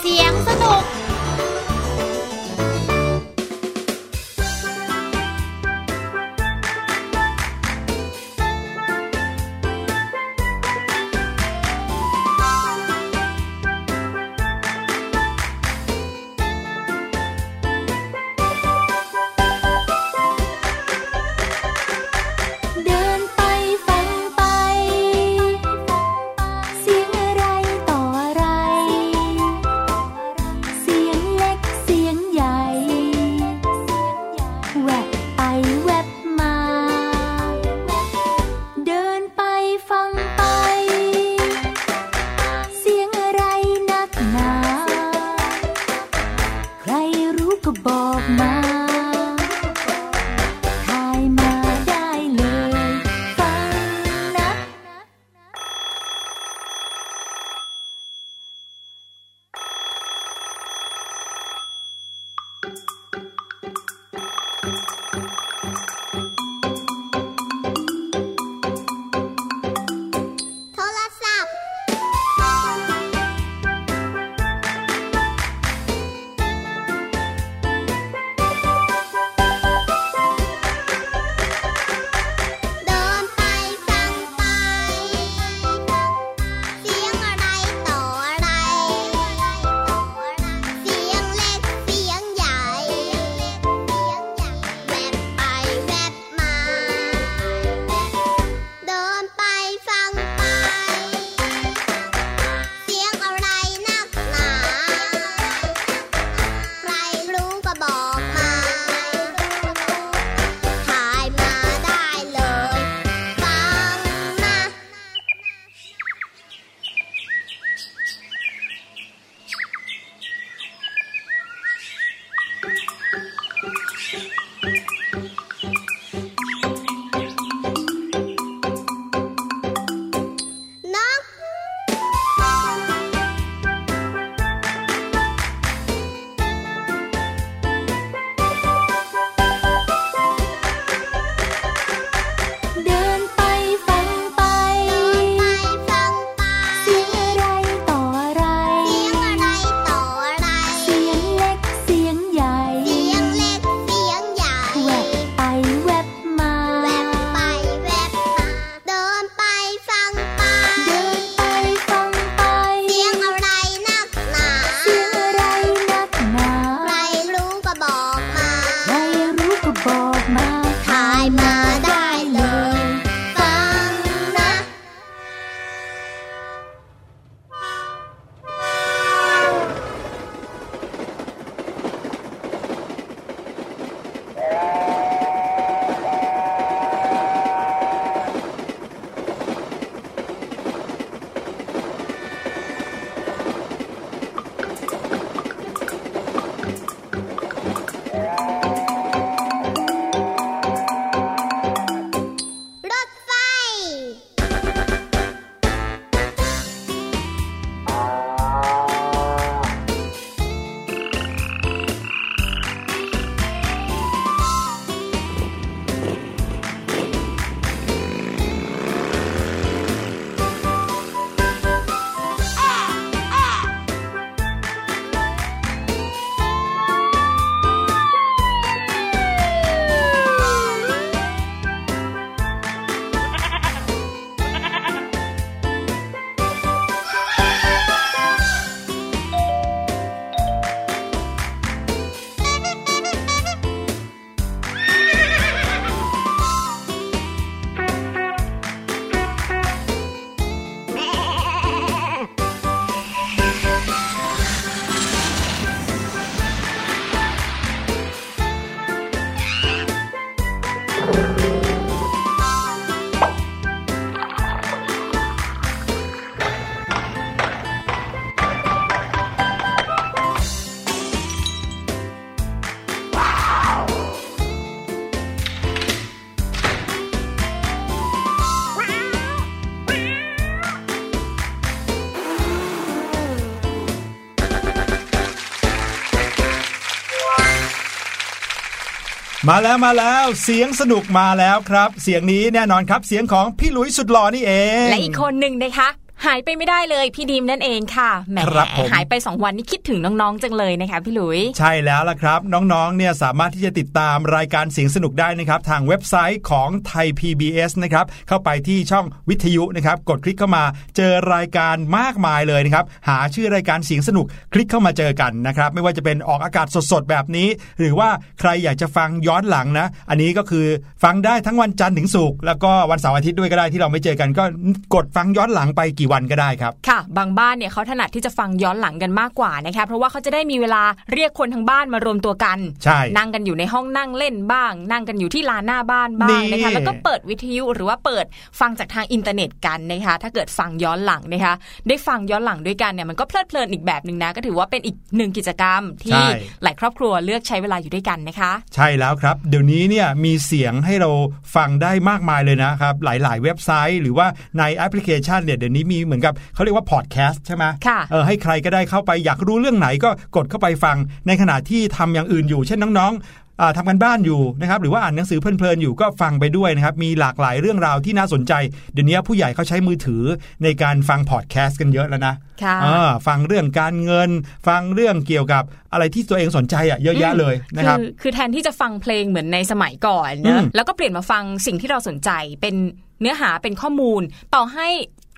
เสียงสนุก มาแล้วเสียงสนุกมาแล้วครับเสียงนี้แน่นอนครับเสียงของพี่หลุยสุดหล่อนี่เองและอีกคนนึงนะคะหายไปไม่ได้เลยพี่ดีมนั่นเองค่ะแหมหายไป2วันนี่คิดถึงน้องๆจังเลยนะคะพี่หลุยใช่แล้วล่ะครับน้องๆเนี่ยสามารถที่จะติดตามรายการเสียงสนุกได้นะครับทางเว็บไซต์ของไทย PBS นะครับเข้าไปที่ช่องวิทยุนะครับกดคลิกเข้ามาเจอรายการมากมายเลยนะครับหาชื่อรายการเสียงสนุกคลิกเข้ามาเจอกันนะครับไม่ว่าจะเป็นออกอากาศสดๆแบบนี้หรือว่าใครอยากจะฟังย้อนหลังนะอันนี้ก็คือฟังได้ทั้งวันจันทร์ถึงศุกร์แล้วก็วันเสาร์อาทิตย์ด้วยก็ได้ที่เราไม่เจอกันก็กดฟังย้อนหลังไปกี่วันก็ได้ครับค่ะบางบ้านเนี่ยเขาถนัดที่จะฟังย้อนหลังกันมากกว่านะคะเพราะว่าเขาจะได้มีเวลาเรียกคนทั้งบ้านมารวมตัวกันนั่งกันอยู่ในห้องนั่งเล่นบ้างนั่งกันอยู่ที่ลานหน้าบ้านบ้างนะคะแล้วก็เปิดวิทยุหรือว่าเปิดฟังจากทางอินเทอร์เน็ตกันนะคะถ้าเกิดฟังย้อนหลังนะคะได้ฟังย้อนหลังด้วยกันเนี่ยมันก็เพลิดเพลินอีกแบบนึงนะก็ถือว่าเป็นอีกหนึ่งกิจกรรมที่หลายครอบครัวเลือกใช้เวลาอยู่ด้วยกันนะคะใช่แล้วครับเดี๋ยวนี้เนี่ยมีเสียงให้เราฟังได้มากมายเลยนะครับหลายๆเว็บไซต์หรือว่าในแอปพลิเคชันเนี่ยเดี๋ยวนี้มีเหมือนกับเขาเรียกว่าพอดแคสต์ใช่ไหมให้ใครก็ได้เข้าไปอยากรู้เรื่องไหนก็กดเข้าไปฟังในขณะที่ทำอย่างอื่นอยู่เช่นน้องๆทำกันบ้านอยู่นะครับหรือว่าอ่านหนังสือเพลินๆอยู่ก็ฟังไปด้วยนะครับมีหลากหลายเรื่องราวที่น่าสนใจเดี๋ยวนี้ผู้ใหญ่เขาใช้มือถือในการฟังพอดแคสต์กันเยอะแล้วนะฟังเรื่องการเงินฟังเรื่องเกี่ยวกับอะไรที่ตัวเองสนใจอ่ะเยอะแยะเลยนะครับคือแทนที่จะฟังเพลงเหมือนในสมัยก่อนนะแล้วก็เปลี่ยนมาฟังสิ่งที่เราสนใจเป็นเนื้อหาเป็นข้อมูลต่อให้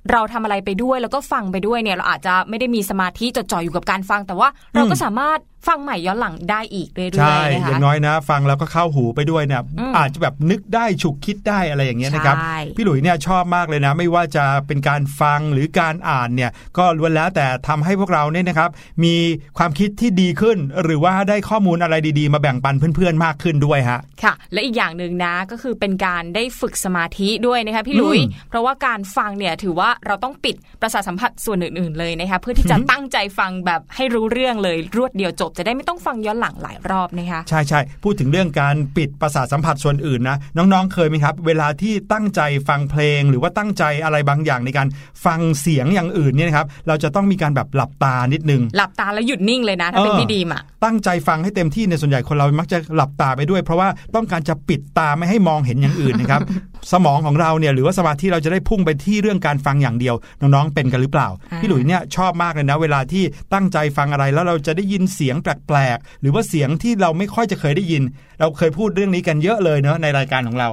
เราทำอะไรไปด้วยแล้วก็ฟังไปด้วยเนี่ยเราอาจจะไม่ได้มีสมาธิจดจ่ออยู่กับการฟังแต่ว่าเราก็สามารถฟังใหม่ย้อนหลังได้อีกเรื่อยๆนะคะใช่อย่างน้อยนะฟังแล้วก็เข้าหูไปด้วยเนี่ยอาจจะแบบนึกได้ฉุกคิดได้อะไรอย่างเงี้ยนะครับพี่หลุยเนี่ยชอบมากเลยนะไม่ว่าจะเป็นการฟังหรือการอ่านเนี่ยก็ล้วนแล้วแต่ทำให้พวกเราเนี่ยนะครับมีความคิดที่ดีขึ้นหรือว่าได้ข้อมูลอะไรดีๆมาแบ่งปันเพื่อนๆมากขึ้นด้วยฮะค่ะและอีกอย่างนึงนะก็คือเป็นการได้ฝึกสมาธิด้วยนะคะพี่หลุยเพราะว่าการฟังเนี่ยถือว่าเราต้องปิดประสาทสัมผัสส่วนอื่นๆเลยนะคะเพื่อที่จะตั้งใจฟังแบบให้รู้เรื่องเลยรวดเดียวจบจะได้ไม่ต้องฟังย้อนหลังหลายรอบนะคะใช่ๆพูดถึงเรื่องการปิดประสาทสัมผัสส่วนอื่นนะน้องๆเคยไหมครับเวลาที่ตั้งใจฟังเพลงหรือว่าตั้งใจอะไรบางอย่างในการฟังเสียงอย่างอื่นเนี่ยนะครับเราจะต้องมีการแบบหลับตานิดนึงหลับตาแล้วหยุดนิ่งเลยนะถ้าเป็นพี่ดีมอ่ะตั้งใจฟังให้เต็มที่ในส่วนใหญ่คนเรามักจะหลับตาไปด้วยเพราะว่าต้องการจะปิดตาไม่ให้มองเห็นอย่างอื่นนะครับ สมองของเราเนี่ยหรือว่าสมาธิเราจะได้พุ่งไปที่เรื่องการฟังอย่างเดียวน้องๆเป็นกันหรือเปล่าพี่หลุยเนี่ยชอบมากเลยนะเวลาที่ตั้งใจฟังอะไรแล้วเราจะได้ยินเสียงแปลกๆหรือว่าเสียงที่เราไม่ค่อยจะเคยได้ยินเราเคยพูดเรื่องนี้กันเยอะเลยเนอะในรายการของเร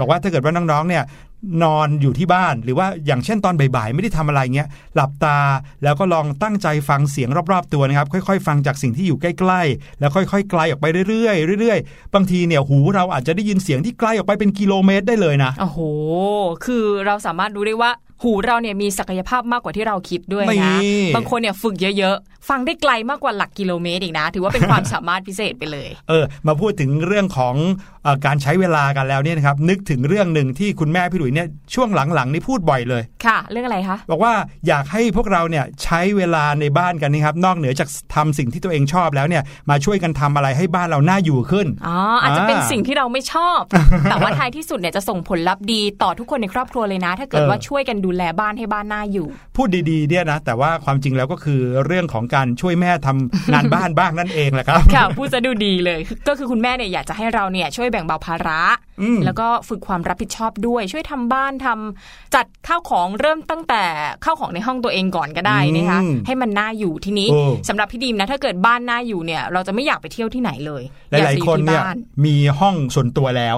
าบอกว่าถ้าเกิดว่าน้องๆเนี่ยนอนอยู่ที่บ้านหรือว่าอย่างเช่นตอนบ่ายๆไม่ได้ทำอะไรเงี้ยหลับตาแล้วก็ลองตั้งใจฟังเสียงรอบๆตัวนะครับค่อยๆฟังจากสิ่งที่อยู่ใกล้ๆแล้วค่อยๆไกลออกไปเรื่อยๆเรื่อยๆบางทีเนี่ยหูเราอาจจะได้ยินเสียงที่ไกลออกไปเป็นกิโลเมตรได้เลยนะโอ้โหคือเราสามารถรู้ได้ว่าหูเราเนี่ยมีศักยภาพมากกว่าที่เราคิดด้วยนะบางคนเนี่ยฝึกเยอะๆฟังได้ไกลมากกว่าหลักกิโลเมตรอีกนะถือว่าเป็นความสามารถพิเศษไปเลยมาพูดถึงเรื่องของการใช้เวลากันแล้วเนี่ยนะครับนึกถึงเรื่องนึงที่คุณแม่พี่หลุยเนี่ยช่วงหลังๆนี่พูดบ่อยเลยค่ะเรื่องอะไรคะบอกว่าอยากให้พวกเราเนี่ยใช้เวลาในบ้านกันนี่ครับนอกเหนือจากทำสิ่งที่ตัวเองชอบแล้วเนี่ยมาช่วยกันทำอะไรให้บ้านเราน่าอยู่ขึ้นอาจจะเป็นสิ่งที่เราไม่ชอบ แต่ว่าท้ายที่สุดเนี่ยจะส่งผลลัพธ์ดีต่อทุกคนในครอบครัวเลยนะถ้าเกิดว่าช่วยกันดูแลบ้านให้บ้านน่าอยู่พูดดีๆเนี่ยนะแต่ว่าความจริงแล้วก็คือเรื่องของการช่วยแม่ทำงานบ้านบ้างนั่นเองแหละครับค่ะพูดจะดูดีเลยก็คือคุณแม่เนี่ยอยากจะให้เราเนี่ยช่วยแบ่งเบาภาระแล้วก็ฝึกความรับผิดชอบด้วยช่วยทำบ้านทำจัดข้าวของเริ่มตั้งแต่ข้าวของในห้องตัวเองก่อนก็ได้นะคะให้มันน่าอยู่ทีนี้สำหรับพี่ดีมนะถ้าเกิดบ้านน่าอยู่เนี่ยเราจะไม่อยากไปเที่ยวที่ไหนเลยหลายๆคนเนี่ยมีห้องส่วนตัวแล้ว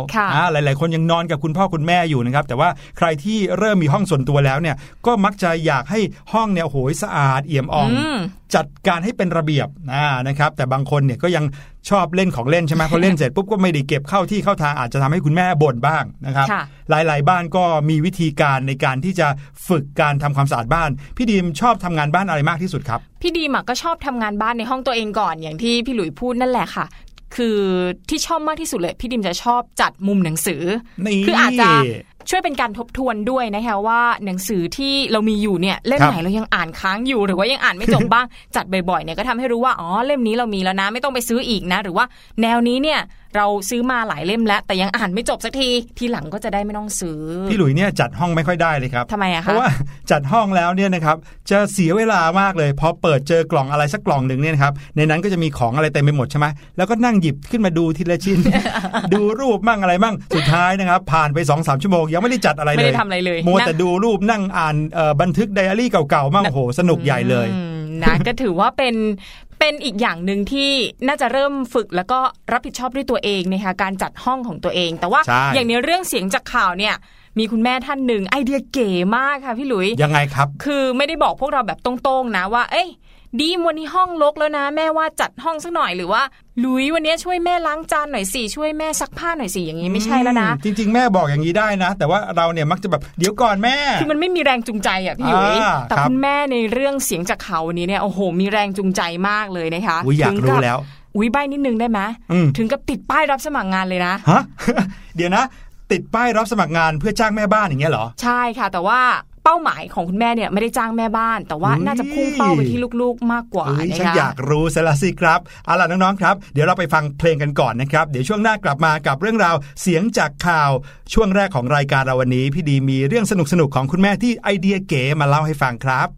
หลายๆคนยังนอนกับคุณพ่อคุณแม่อยู่นะครับแต่ว่าใครที่เริ่มมีห้องส่วนตัวแล้วเนี่ยก็มักจะอยากให้ห้องเนี่ยโหยสะอาดเอี่ยมอ่องจัดการให้เป็นระเบียบนะครับแต่บางคนเนี่ยก็ยังชอบเล่นของเล่นใช่ไหมพอเล่นเสร็จปุ๊บก็ไม่ได้เก็บเข้าที่เข้าทางอาจจะทำให้คุณแม่บ่นบ้างนะครับหลายๆบ้านก็มีวิธีการในการที่จะฝึกการทำความสะอาดบ้านพี่ดีมชอบทำงานบ้านอะไรมากที่สุดครับพี่ดีมก็ชอบทำงานบ้านในห้องตัวเองก่อนอย่างที่พี่หลุยพูดนั่นแหละค่ะคือที่ชอบมากที่สุดเลยพี่ดิมจะชอบจัดมุมหนังสือคืออาจจะช่วยเป็นการทบทวนด้วยนะคะว่าหนังสือที่เรามีอยู่เนี่ยเล่มไหนเรายังอ่านค้างอยู่หรือว่ายังอ่านไม่จบบ้างจัดบ่อยๆเนี่ยก็ทำให้รู้ว่าอ๋อเล่มนี้เรามีแล้วนะไม่ต้องไปซื้ออีกนะหรือว่าแนวนี้เนี่ย เราซื้อมาหลายเล่มแล้วแต่ยังอ่านไม่จบสักทีทีหลังก็จะได้ไม่ต้องซื้อพี่หลุยเนี่ยจัดห้องไม่ค่อยได้เลยครับทำไมอะคะเพราะว่าจัดห้องแล้วเนี่ยนะครับจะเสียเวลามากเลยพอเปิดเจอกล่องอะไรสักกล่องนึงเนี่ยครับในนั้นก็จะมีของอะไรเต็มไปหมดใช่ไหมแล้วก็นั่งหยิบขึ้นมาดูทีละชิ้น ดูรูปมั่งอะไรมั่งสุดท้ายนะครับผ่านไป 2-3 ชั่วโมงยังไม่ได้จัดอะไรเลยไม่ได้ทำอะไรเลยมัวแต่ดูรูปนั่งอ่านบันทึกไดอารี่เก่าๆมั่งโหสนุกใหญ่เลยนะก็ถือว่าเป็นอีกอย่างนึงที่น่าจะเริ่มฝึกแล้วก็รับผิดชอบด้วยตัวเองนะคะการจัดห้องของตัวเองแต่ว่าอย่างในเรื่องเสียงจากข่าวเนี่ยมีคุณแม่ท่านหนึ่งไอเดียเก๋มากค่ะพี่หลุยยังไงครับคือไม่ได้บอกพวกเราแบบตรงๆนะว่าเอ้ยดีวันนี้ห้องรกแล้วนะแม่ว่าจัดห้องสักหน่อยหรือว่าลุยวันนี้ช่วยแม่ล้างจานหน่อยสิช่วยแม่ซักผ้าหน่อยสิอย่างนี้ไม่ใช่แล้วนะจริงๆแม่บอกอย่างนี้ได้นะแต่ว่าเราเนี่ยมักจะแบบเดี๋ยวก่อนแม่คือมันไม่มีแรงจูงใจอ่ะพี่ยุ้ยแต่คุณแม่ในเรื่องเสียงจากเขานี้เนี่ยโอ้โหมีแรงจูงใจมากเลยนะคะอยากรู้แล้วใบ้นิดนึงได้ไหมถึงกับติดป้ายรับสมัครงานเลยนะฮะ เดี๋ยวนะติดป้ายรับสมัครงานเพื่อจ้างแม่บ้านอย่างเงี้ยเหรอใช่ค่ะแต่ว่าเป้าหมายของคุณแม่เนี่ยไม่ได้จ้างแม่บ้านแต่ว่าน่าจะพุ่งเป้าไปที่ลูกๆมากกว่านะคะฉันอยากรู้ซะละสิครับเอาล่ะน้องๆครับเดี๋ยวเราไปฟังเพลงกันก่อนนะครับเดี๋ยวช่วงหน้ากลับมากับเรื่องราวเสียงจากข่าวช่วงแรกของรายการเราวันนี้พี่ดีมีเรื่องสนุกๆของคุณแม่ที่ไอเดียเก๋มาเล่าให้ฟังครับ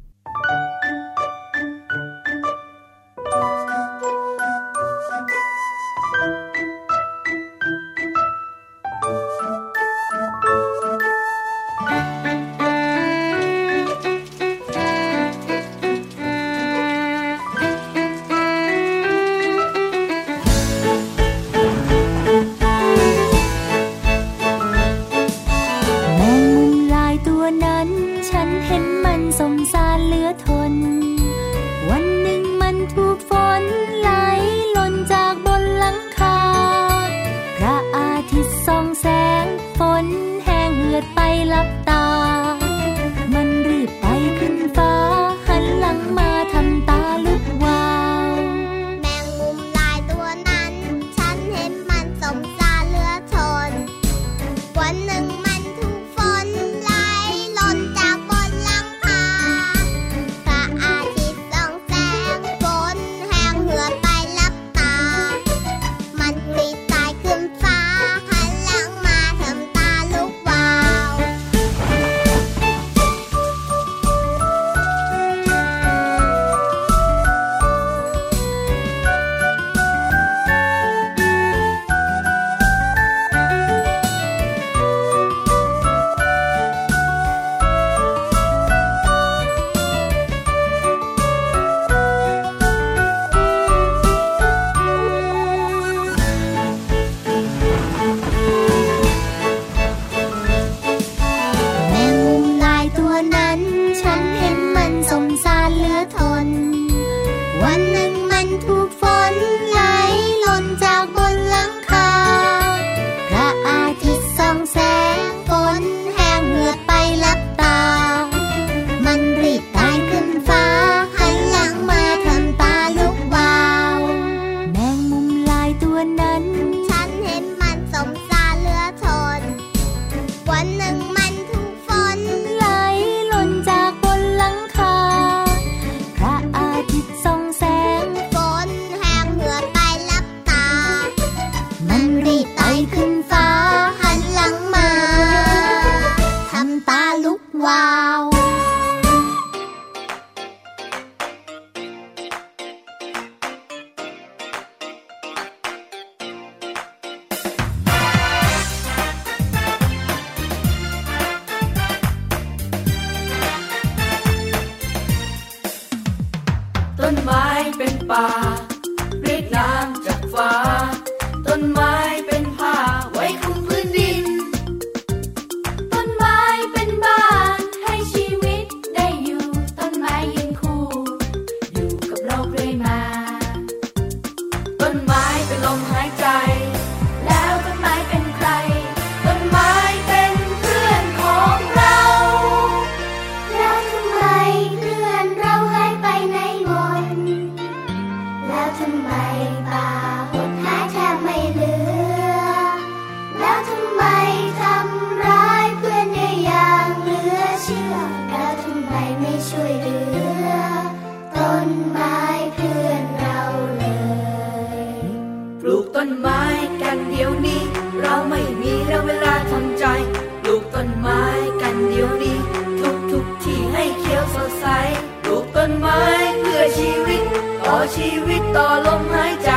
วิตต่อลมหายใจ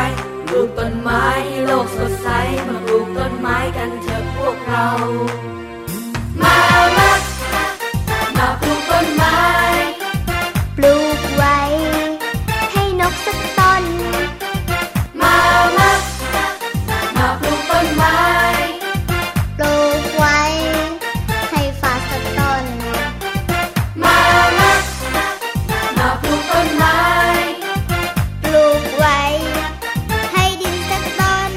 ปลูกต้นไม้ให้โลกสดใสมาปลูกต้นไม้กันเถอะพวกเรามาปลูกต้นไม้ปลูกไว้ให้นกสักต้นมาปลูกต้นไม้ปลูกไว้ให้ฟ้าสักต้นมาปลูกต้นไม้ปลูกไว้ให้ดินสักต้น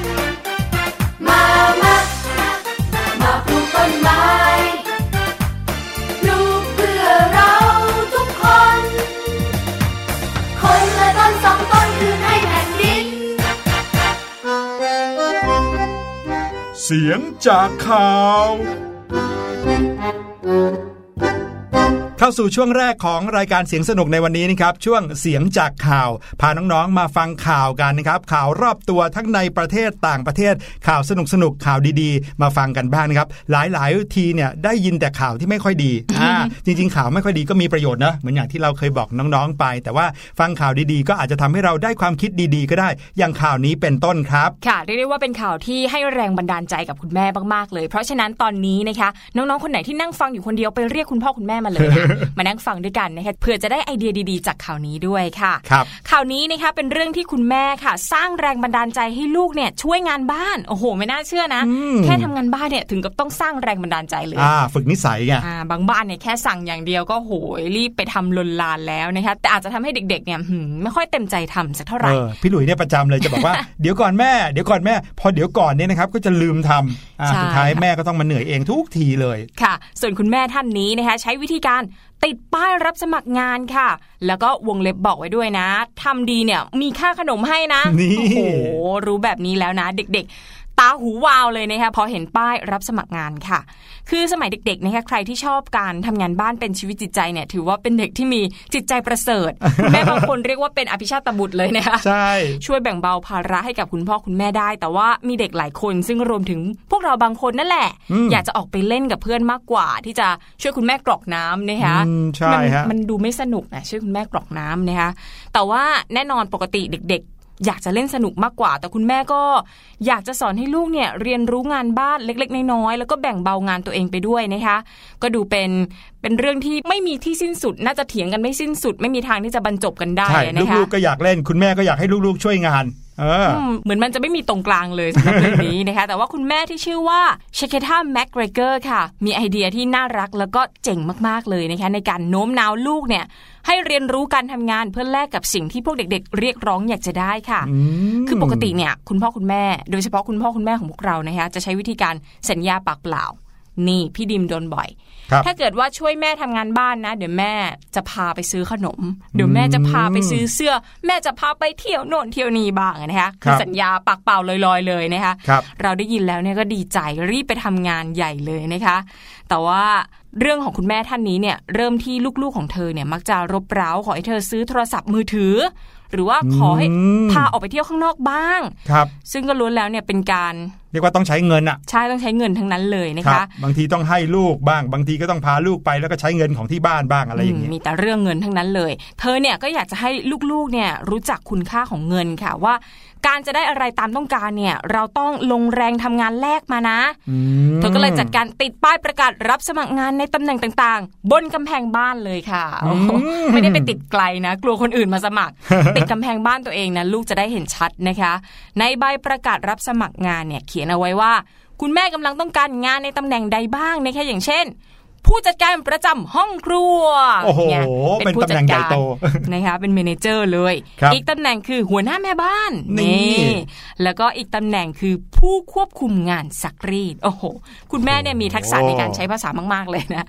มาปลูกต้นไม้ปลูกเพื่อเราทุกคนคนละต้นสองต้นคืนให้แผ่นดินเสียงจากข่าวเข้าสู่ช่วงแรกของรายการเสียงสนุกในวันนี้นะครับช่วงเสียงจากข่าวพาน้องๆมาฟังข่าวกันนะครับข่าวรอบตัวทั้งในประเทศต่างประเทศข่าวสนุกๆข่าวดีๆมาฟังกันบ้างนะครับหลายๆทีเนี่ยได้ยินแต่ข่าวที่ไม่ค่อยดีจริงๆข่าวไม่ค่อยดีก็มีประโยชน์นะเหมือนอย่างที่เราเคยบอกน้องๆไปแต่ว่าฟังข่าวดีๆก็อาจจะทำให้เราได้ความคิดดีๆก็ได้อย่างข่าวนี้เป็นต้นครับค่ะเรียกได้ว่าเป็นข่าวที่ให้แรงบันดาลใจกับคุณแม่มากๆเลยเพราะฉะนั้นตอนนี้นะคะน้องๆคนไหนที่นั่งฟังอยู่คนเดียวไปเรียกคุณพ่อคุณแม่มาเลยมานั่งฟังด้วยกันนะคะเพื่อจะได้ไอเดียดีๆจากข่าวนี้ด้วยค่ะข่าวนี้นะคะเป็นเรื่องที่คุณแม่ค่ะสร้างแรงบันดาลใจให้ลูกเนี่ยช่วยงานบ้านโอ้โหไม่น่าเชื่อนะแค่ทำงานบ้านเนี่ยถึงกับต้องสร้างแรงบันดาลใจเลยฝึกนิสัยไงบางบ้านเนี่ยแค่สั่งอย่างเดียวก็โหยรีบไปทำลนลานแล้วนะคะแต่อาจจะทำให้เด็กๆเนี่ยไม่ค่อยเต็มใจทำสักเท่าไหร่พี่หลุยเนี่ยประจำเลยจะบอกว่า เดี๋ยวก่อนแม่พอเดี๋ยวก่อนเนี่ยนะครับก็จะลืมทำสุดท้ายแม่ก็ต้องมาเหนื่อยเองทุกทีเลยค่ะส่วนคุณแม่ท่านนี้นะคะใช้วิธีการติดป้ายรับสมัครงานค่ะแล้วก็วงเล็บบอกไว้ด้วยนะทำดีเนี่ยมีค่าขนมให้นะโอ้โหรู้แบบนี้แล้วนะเด็กๆตาหูวาวเลยนะคะพอเห็นป้ายรับสมัครงานค่ะคือสมัยเด็กๆนะคะใครที่ชอบการทำงานบ้านเป็นชีวิตจิตใจเนี่ยถือว่าเป็นเด็กที่มีจิตใจประเสริฐคุณแม่บางคนเรียกว่าเป็นอภิชาตบุตรเลยนะคะใช่ช่วยแบ่งเบาภาระให้กับคุณพ่อคุณแม่ได้แต่ว่ามีเด็กหลายคนซึ่งรวมถึงพวกเราบางคนนั่นแหละอยากจะออกไปเล่นกับเพื่อนมากกว่าที่จะช่วยคุณแม่กรอกน้ำนะคะใช่ฮะมันดูไม่สนุกนะช่วยคุณแม่กรอกน้ำนะคะแต่ว่าแน่นอนปกติเด็กอยากจะเล่นสนุกมากกว่าแต่คุณแม่ก็อยากจะสอนให้ลูกเนี่ยเรียนรู้งานบ้านเล็กๆน้อยๆแล้วก็แบ่งเบางานตัวเองไปด้วยนะคะก็ดูเป็นเรื่องที่ไม่มีที่สิ้นสุดน่าจะเถียงกันไม่สิ้นสุดไม่มีทางที่จะบรรจบกันได้นะคะลูกๆก็อยากเล่นคุณแม่ก็อยากให้ลูกๆช่วยงานเหมือนมันจะไม่มีตรงกลางเลยสำหรับเรื่องนี้นะคะแต่ว่าคุณแม่ที่ชื่อว่าเชคธาแม็กเกรเกอร์ค่ะมีไอเดียที่น่ารักแล้วก็เจ๋งมากๆเลยนะคะในการโน้มน้าวลูกเนี่ยให้เรียนรู้การทำงานเพื่อแลกกับสิ่งที่พวกเด็กๆเรียกร้องอยากจะได้ค่ะคือปกติเนี่ยคุณพ่อคุณแม่โดยเฉพาะคุณพ่อคุณแม่ของพวกเรานะคะจะใช้วิธีการสัญญาปากเปล่านี่พี่ดิมโดนบ่อยถ้าเกิดว่าช่วยแม่ทำงานบ้านนะเดี๋ยวแม่จะพาไปซื้อขนมเดี๋ยวแม่จะพาไปซื้อเสื้อแม่จะพาไปเที่ยวโน่นเที่ยวนี่บ้างนะคะคือสัญญาปากเปล่าลอยๆเลยนะคะเราได้ยินแล้วเนี่ยก็ดีใจรีบไปทำงานใหญ่เลยนะคะแต่ว่าเรื่องของคุณแม่ท่านนี้เนี่ยเริ่มที่ลูกๆของเธอเนี่ยมักจะรบเร้าขอให้เธอซื้อโทรศัพท์มือถือหรือว่าขอให้พาออกไปเที่ยวข้างนอกบ้างซึ่งก็ล้วนแล้วเนี่ยเป็นการเรียกว่าต้องใช้เงินอะใช่ต้องใช้เงินทั้งนั้นเลยนะคะบางทีต้องให้ลูกบ้างบางทีก็ต้องพาลูกไปแล้วก็ใช้เงินของที่บ้านบ้างอะไรอย่างนี้มีแต่เรื่องเงินทั้งนั้นเลยเธอเนี่ยก็อยากจะให้ลูกๆเนี่ยรู้จักคุณค่าของเงินค่ะว่าการจะได้อะไรตามต้องการเนี่ยเราต้องลงแรงทำงานแลกมานะเธอก็เลยจัดการติดป้ายประกาศรับสมัครงานในตำแหน่งต่างๆบนกำแพงบ้านเลยค่ะไม่ได้ไปติดไกลนะกลัวคนอื่นมาสมัคร ติดกำแพงบ้านตัวเองนะลูกจะได้เห็นชัดนะคะในใบประกาศรับสมัครงานเนี่ยเขียนเอาไว้ว่าคุณแม่กำลังต้องการงานในตำแหน่งใดบ้างนะคะอย่างเช่นผู้จัดการประจำห้องครัวเป็นผู้จัดการนะคะเป็นเมเนเจอร์เลยอีกตำแหน่งคือหัวหน้าแม่บ้านนี่แล้วก็อีกตำแหน่งคือผู้ควบคุมงานซักรีดโอ้โหคุณแม่เนี่ยมีทักษะในการใช้ภาษามากๆเลยนะ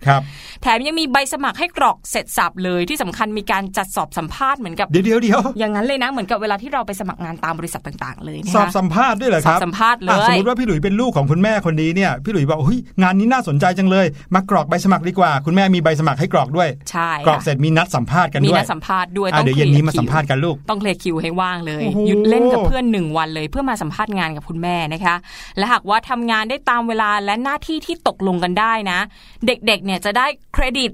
แถมยังมีใบสมัครให้กรอกเสร็จสรรพเลยที่สำคัญมีการจัดสอบสัมภาษณ์เหมือนกับเดี๋ยวอย่างนั้นเลยนะเหมือนกับเวลาที่เราไปสมัครงานตามบริษัทต่างๆเลยสอบสัมภาษณ์ด้วยเหรอครับสัมภาษณ์เลยสมมติว่าพี่หลุยเป็นลูกของคุณแม่คนนี้เนี่ยพี่หลุยบอกเฮ้ยงานนี้น่าสนใจจังเลยมากรอกใบสมัครดีกว่าคุณแม่มีใบสมัครให้กรอกด้วยใช่กรอกเสร็จมีนัดสัมภาษณ์กันด้วยมีนัดสัมภาษณ์ด้วยต้องเดี๋ยวเย็นนี้มาสัมภาษณ์กันลูกต้องเคลียร์คิวให้ว่างเลยหยุดเล่นกับเพื่อน1วันเลยเพื่อมาสัมภาษณ์งานกับคุณแม่นะคะและหากว่าทำงานได้ตามเวลาและหน้าที่ที่ตกลงกันได้นะเด็กๆเนี่ยจะได้เครดิต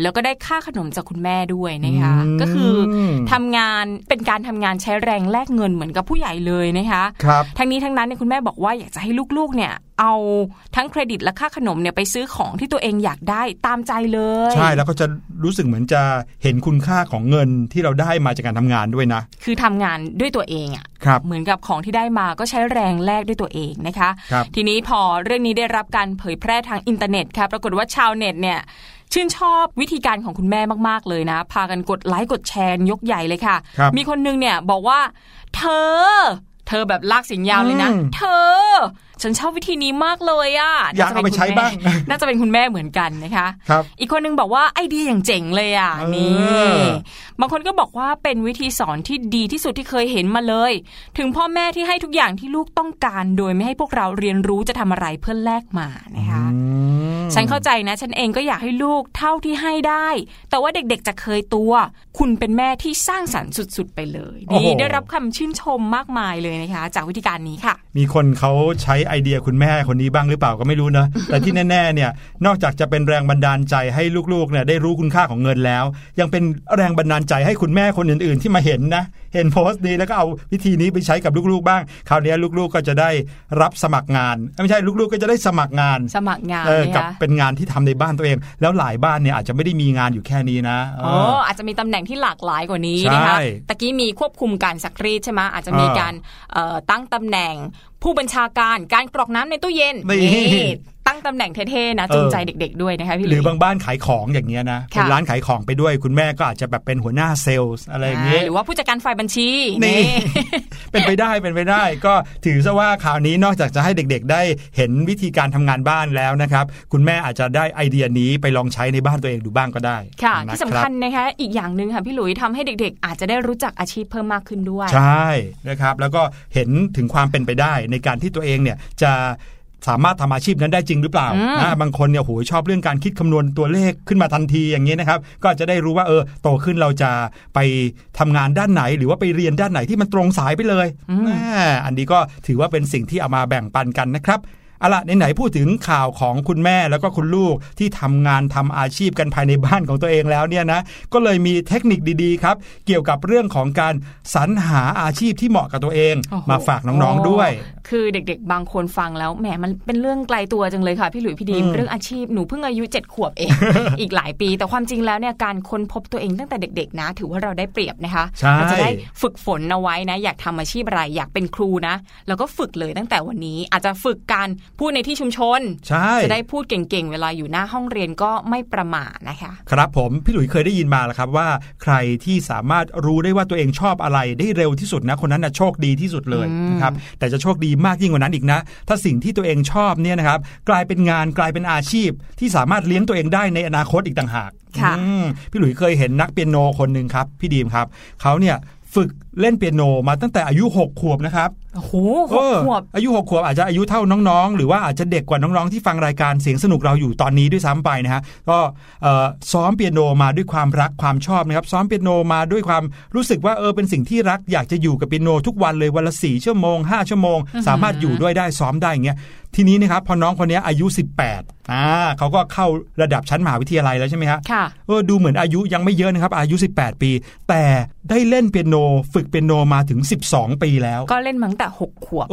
แล้วก็ได้ค่าขนมจากคุณแม่ด้วยนะคะก็คือทำงานเป็นการทำงานใช้แรงแลกเงินเหมือนกับผู้ใหญ่เลยนะคะทั้งนี้ทั้งนั้นเนี่ยคุณแม่บอกว่าอยากจะให้ลูกๆเนี่ยเอาทั้งเครดิตและค่าขนมเนี่ยไปซื้อของที่ตัวเองอยากได้ตามใจเลยใช่แล้วก็จะรู้สึกเหมือนจะเห็นคุณค่าของเงินที่เราได้มาจากการทำงานด้วยนะคือทำงานด้วยตัวเองอ่ะเหมือนกับของที่ได้มาก็ใช้แรงแลกด้วยตัวเองนะคะทีนี้พอเรื่องนี้ได้รับการเผยแพร่ทางอินเทอร์เน็ตค่ะปรากฏว่าชาวเน็ตเนี่ยชื่นชอบวิธีการของคุณแม่มากๆเลยนะพากันกดไลค์กดแชร์ยกใหญ่เลยค่ะมีคนนึงเนี่ยบอกว่าเธอแบบลากเสียงยาวเลยนะเธอฉันชอบวิธีนี้มากเลยอ่ะอยากเอาไปใช้บ้างน่าจะเป็นคุณแม่เหมือนกันนะคะอีกคนนึงบอกว่าไอเดียอย่างเจ๋งเลยอ่ะนี่บางคนก็บอกว่าเป็นวิธีสอนที่ดีที่สุดที่เคยเห็นมาเลยถึงพ่อแม่ที่ให้ทุกอย่างที่ลูกต้องการโดยไม่ให้พวกเราเรียนรู้จะทำอะไรเพื่อแลกมานะคะฉันเข้าใจนะฉันเองก็อยากให้ลูกเท่าที่ให้ได้แต่ว่าเด็กๆจะเคยตัวคุณเป็นแม่ที่สร้างสรรค์สุดๆไปเลยนี่ได้รับคำชื่นชมมากมายเลยนะคะจากวิธีการนี้ค่ะมีคนเขาใช้ไอเดียคุณแม่คนนี้บ้างหรือเปล่าก็ไม่รู้นะแต่ที่แน่ๆเนี่ยนอกจากจะเป็นแรงบันดาลใจให้ลูกๆเนี่ยได้รู้คุณค่าของเงินแล้วยังเป็นแรงบันดาลใจให้คุณแม่คนอื่นๆที่มาเห็นนะเห็นโพสต์นี้แล้วก็เอาวิธีนี้ไปใช้กับลูกๆบ้างคราวนี้ลูกๆก็จะได้รับสมัครงานไม่ใช่ลูกๆก็จะได้สมัครงานกับเป็นงานที่ทำในบ้านตัวเองแล้วหลายบ้านเนี่ยอาจจะไม่ได้มีงานอยู่แค่นี้นะอาจจะมีตำแหน่งที่หลากหลายกว่านี้นะคะตะกี้มีควบคุมการซักรีดใช่ไหมอาจจะมีการตั้งตำแหน่งผู้บัญชาการการกรอกน้ำในตู้เย็นตั้งตำแหน่งเท่ๆนะจูงใจเด็กๆด้วยนะคะพี่หรือบางบ้านขายของอย่างเงี้ยนะเป็นร้านขายของไปด้วยคุณแม่ก็อาจจะแบบเป็นหัวหน้าเซลส์อะไรอย่างเงี้ยหรือว่าผู้จัดการฝ่ายบัญชีนี่ เป็นไปได้ก็ถือซะว่าข่าวนี้นอกจากจะให้เด็กๆได้เห็นวิธีการทำงานบ้านแล้วนะครับคุณแม่อาจจะได้ไอเดียนี้ไปลองใช้ในบ้านตัวเองดูบ้างก็ได้ค่ะที่สำคัญนะคะอีกอย่างนึงค่ะพี่หลุยทำให้เด็กๆอาจจะได้รู้จักอาชีพเพิ่มมากขึ้นด้วยใช่นะครับแล้วก็เห็นถึงความเป็นไปได้ในการที่ตัวเองเนี่ยจะสามารถทำอาชีพนั้นได้จริงหรือเปล่าบางคนเนี่ยโหชอบเรื่องการคิดคำนวณตัวเลขขึ้นมาทันทีอย่างนี้นะครับก็จะได้รู้ว่าโตขึ้นเราจะไปทำงานด้านไหนหรือว่าไปเรียนด้านไหนที่มันตรงสายไปเลยอันนี้ก็ถือว่าเป็นสิ่งที่เอามาแบ่งปันกันนะครับเอาล่ะไหนๆพูดถึงข่าวของคุณแม่แล้วก็คุณลูกที่ทำงานทำอาชีพกันภายในบ้านของตัวเองแล้วเนี่ยนะก็เลยมีเทคนิคดีๆครับเกี่ยวกับเรื่องของการสรรหาอาชีพที่เหมาะกับตัวเองมาฝากน้องๆด้วยคือเด็กๆบางคนฟังแล้วแหมมันเป็นเรื่องไกลตัวจังเลยค่ะพี่หลุยพี่ดีมเรื่องอาชีพหนูเพิ่งอายุ7ขวบเอง อีกหลายปีแต่ความจริงแล้วเนี่ยการค้นพบตัวเองตั้งแต่เด็กๆนะถือว่าเราได้เปรียบนะคะเราจะได้ฝึกฝนเอาไว้นะอยากทำอาชีพอะไรอยากเป็นครูนะแล้วก็ฝึกเลยตั้งแต่วันนี้อาจจะฝึกการพูดในที่ชุมชนจะได้พูดเก่งๆเวลาอยู่หน้าห้องเรียนก็ไม่ประหม่านะคะครับผมพี่หลุยเคยได้ยินมาแล้วครับว่าใครที่สามารถรู้ได้ว่าตัวเองชอบอะไรได้เร็วที่สุดนะคนนั้นนะโชคดีที่สุดเลยนะครับแต่จะโชคดีมากยิ่งกว่านั้นอีกนะถ้าสิ่งที่ตัวเองชอบเนี่ยนะครับกลายเป็นงานกลายเป็นอาชีพที่สามารถเลี้ยงตัวเองได้ในอนาคตอีกต่างหากพี่หลุยเคยเห็นนักเปียโนคนนึงครับพี่ดีมครับเขาเนี่ยฝึกเล่นเปียโนมาตั้งแต่อายุ6ขวบนะครับโอ้โห6ขวบอายุ6ขวบอาจจะอายุเท่าน้องๆหรือว่าอาจจะเด็กกว่าน้องๆที่ฟังรายการเสียงสนุกเราอยู่ตอนนี้ด้วยซ้ำไปนะฮะก็ซ้อมเปียโนมาด้วยความรักความชอบนะครับซ้อมเปียโนมาด้วยความรู้สึกว่าเป็นสิ่งที่รักอยากจะอยู่กับเปียโนทุกวันเลยวันละ4ชั่วโมง5ชั่วโมงสามารถอยู่ด้วยได้ซ้อมได้อย่างเงี้ยทีนี้นะครับพอน้องคนนี้อายุ18เขาก็เข้าระดับชั้นมหาวิทยาลัยแล้วใช่มั้ยฮะค่ะดูเหมือนอายุยังไม่เยอะนะครับอายุ18ปีแต่ได้เล่นเปียโนฝึกเปียโนมาถึง12ปีแล้วก็เล่นมาตั้งแต่6ขวบ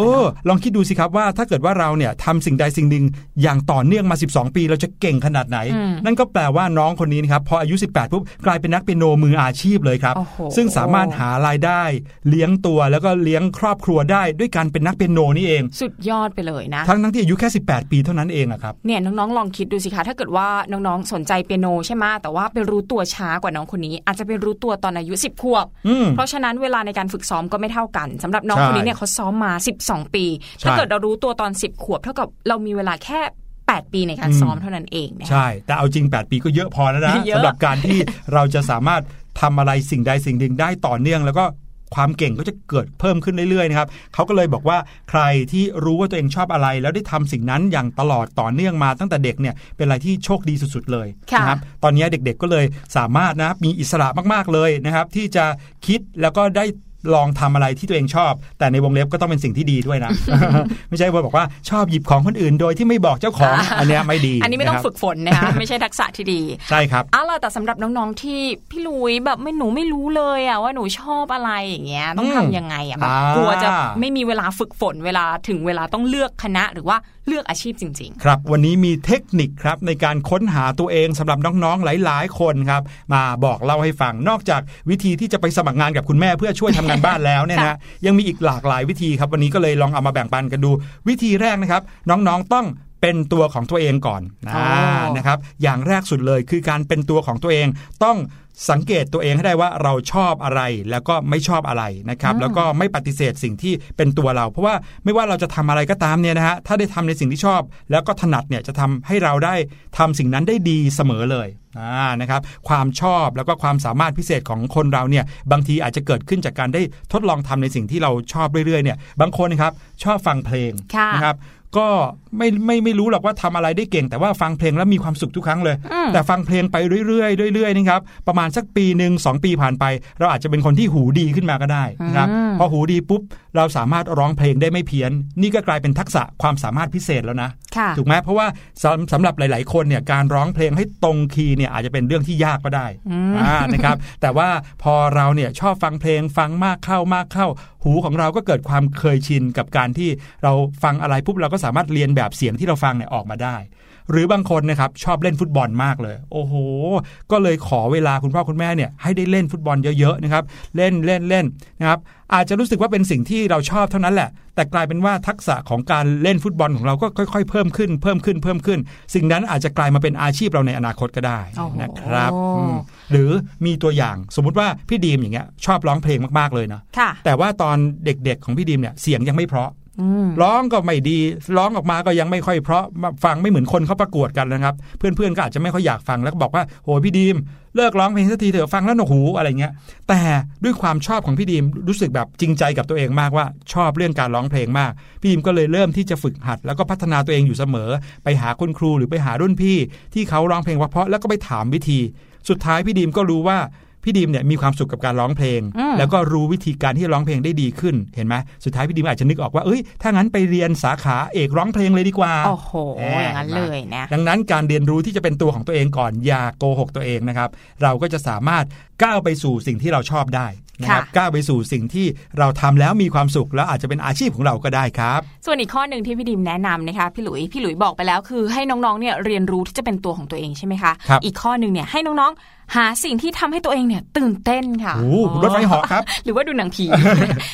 ลองคิดดูสิครับว่าถ้าเกิดว่าเราเนี่ยทำสิ่งใดสิ่งหนึ่งอย่างต่อเนื่องมา12ปีเราจะเก่งขนาดไหนนั่นก็แปลว่าน้องคนนี้นะครับพออายุ18ปุ๊บกลายเป็นนักเปียโนมืออาชีพเลยครับซึ่งสามารถหารายได้เลี้ยงตัวแล้วก็เลี้ยงครอบครัวได้ด้วยการเป็นนักเปียโนนี่เองสุดยอดไปเลยนะทั้งที่อายุแค่18ปีเท่านั้นเองอะครับเนี่ยน้องๆลองคิดดูสิคะถ้าเกิดว่าน้องๆสนใจเปียโนใช่ไหมแต่ว่าไปรู้ตัวช้ากว่าน้องคนนี้อาจจะไปรู้ตัวตอนอายุ10ขวบเพราะฉะนั้นเวลาในการฝึกซ้อมก็ไม่เท่ากันสำหรับน้องคนนี้เนี่ยเขาซ้อมมา12ปีถ้าเกิดเรารู้ตัวตอน10ขวบเท่ากับเรามีเวลาแค่8ปีในการซ้อมเท่านั้นเองใช่แต่เอาจริง8ปีก็เยอะพอแล้วนะสำหรับการที่เราจะสามารถทำอะไรสิ่งใดสิ่งหนึ่งได้ต่อเนื่องแล้วก็ความเก่งก็จะเกิดเพิ่มขึ้นเรื่อยๆนะครับเขาก็เลยบอกว่าใครที่รู้ว่าตัวเองชอบอะไรแล้วได้ทำสิ่งนั้นอย่างตลอดต่อเนื่องมาตั้งแต่เด็กเนี่ยเป็นอะไรที่โชคดีสุดๆเลยนะครับตอนนี้เด็กๆก็เลยสามารถนะมีอิสระมากๆเลยนะครับที่จะคิดแล้วก็ได้ ลองทำอะไรที่ตัวเองชอบแต่ในวงเล็บก็ต้องเป็นสิ่งที่ดีด้วยนะ ไม่ใช่ว่าบอกว่าชอบหยิบของคนอื่นโดยที่ไม่บอกเจ้าของ อันนี้ไม่ดีอันนี้ไม่ต้องฝึกฝนนะคะ ไม่ใช่ทักษะที่ดีใช่ครับเอาล่ะแต่สำหรับน้องๆที่พี่ลุยแบบไม่หนูไม่รู้เลยอะว่าหนูชอบอะไรอย่างเงี้ยต้องทำยังไงอะแบบกลัวจะไม่มีเวลาฝึกฝนเวลาถึงเวลาต้องเลือกคณะหรือว่าเลือกอาชีพจริงๆครับวันนี้มีเทคนิคครับในการค้นหาตัวเองสำหรับน้องๆหลายๆคนครับมาบอกเล่าให้ฟังนอกจากวิธีที่จะไปสมัครงานกับคุณแม่เพื่อช่วยทำงานบ้านแล้วเนี่ยนะยังมีอีกหลากหลายวิธีครับวันนี้ก็เลยลองเอามาแบ่งปันกันดูวิธีแรกนะครับน้องๆต้องเป็นตัวของตัวเองก่อนนะครับอย่างแรกสุดเลยคือการเป็นตัวของตัวเองต้องสังเกตตัวเองให้ได้ว่าเราชอบอะไรแล้วก็ไม่ชอบอะไรนะครับแล้วก็ไม่ปฏิเสธสิ่งที่เป็นตัวเราเพราะว่าไม่ว่าเราจะทำอะไรก็ตามเนี่ยนะฮะถ้าได้ทำในสิ่งที่ชอบแล้วก็ถนัดเนี่ยจะทำให้เราได้ทำสิ่งนั้นได้ดีเสมอเลยนะครับความชอบแล้วก็ความสามารถพิเศษของคนเราเนี่ยบางทีอาจจะเกิดขึ้นจากการได้ทดลองทำในสิ่งที่เราชอบเรื่อยๆเนี่ยบางคนนะครับชอบฟังเพลงนะครับก็ไม่รู้หรอกว่าทำอะไรได้เก่งแต่ว่าฟังเพลงแล้วมีความสุขทุกครั้งเลยแต่ฟังเพลงไปเรื่อยๆนี่ครับประมาณสักปีหนึ่งสองปีผ่านไปเราอาจจะเป็นคนที่หูดีขึ้นมาก็ได้นะครับพอหูดีปุ๊บเราสามารถร้องเพลงได้ไม่เพี้ยนนี่ก็กลายเป็นทักษะความสามารถพิเศษแล้วนะถูกไหมเพราะว่าสำหรับหลายๆคนเนี่ยการร้องเพลงให้ตรงคีย์เนี่ยอาจจะเป็นเรื่องที่ยากก็ได้นะครับแต่ว่าพอเราเนี่ยชอบฟังเพลงฟังมากเข้าหูของเราก็เกิดความเคยชินกับการที่เราฟังอะไรปุ๊บเราก็สามารถเรียนแบบเสียงที่เราฟังเนี่ยออกมาได้หรือบางคนนะครับชอบเล่นฟุตบอลมากเลยโอ้โหก็เลยขอเวลาคุณพ่อคุณแม่เนี่ยให้ได้เล่นฟุตบอลเยอะๆนะครับเล่นนะครับอาจจะรู้สึกว่าเป็นสิ่งที่เราชอบเท่านั้นแหละแต่กลายเป็นว่าทักษะของการเล่นฟุตบอลของเราก็ค่อยๆเพิ่มขึ้นสิ่งนั้นอาจจะกลายมาเป็นอาชีพเราในอนาคตก็ได้นะครับหรือมีตัวอย่างสมมุติว่าพี่ดีมอย่างเงี้ยชอบร้องเพลงมากๆเลยนะแต่ว่าตอนเด็กๆของพี่ดีมเนี่ยเสียงยังไม่เพราะร้องก็ไม่ดีร้องออกมาก็ยังไม่ค่อยเพราะฟังไม่เหมือนคนเขาประกวดกันนะครับเพื่อนๆก็อาจจะไม่ค่อยอยากฟังแล้วก็บอกว่าโหพี่ดีมเลิกร้องเพลงสักทีเถอะฟังแล้วหนวกหูอะไรเงี้ยแต่ด้วยความชอบของพี่ดีมรู้สึกแบบจริงใจกับตัวเองมากว่าชอบเรื่องการร้องเพลงมากพี่ดีมก็เลยเริ่มที่จะฝึกหัดแล้วก็พัฒนาตัวเองอยู่เสมอไปหาคุณครูหรือไปหารุ่นพี่ที่เขาร้องเพลงเพราะแล้วก็ไปถามวิธีสุดท้ายพี่ดีมก็รู้ว่าพี่ดีมเนี่ยมีความสุขกับการร้องเพลงแล้วก็รู้วิธีการที่ร้องเพลงได้ดีขึ้นเห็นไหมสุดท้ายพี่ดีมอาจจะนึกออกว่าเอ้ยถ้างั้นไปเรียนสาขาเอกร้องเพลงเลยดีกว่าโอ้โหอย่างนั้นเลยนะดังนั้นการเรียนรู้ที่จะเป็นตัวของตัวเองก่อนอย่าโกหกตัวเองนะครับเราก็จะสามารถก้าวไปสู่สิ่งที่เราชอบได้นะครับก้าวไปสู่สิ่งที่เราทำแล้วมีความสุขแล้วอาจจะเป็นอาชีพของเราก็ได้ครับส่วนอีกข้อนึงที่พี่ดิมแนะนำนะคะพี่หลุยบอกไปแล้วคือให้น้องๆเนี่ยเรียนรู้ที่จะเป็นตัวของตัวเองใช่ไหมคะอีกข้อนึงเนี่ยให้น้องๆหาสิ่งที่ทำให้ตัวเองเนี่ยตื่นเต้นค่ะรถไฟเหาะครับหรือว่าดูหนังผี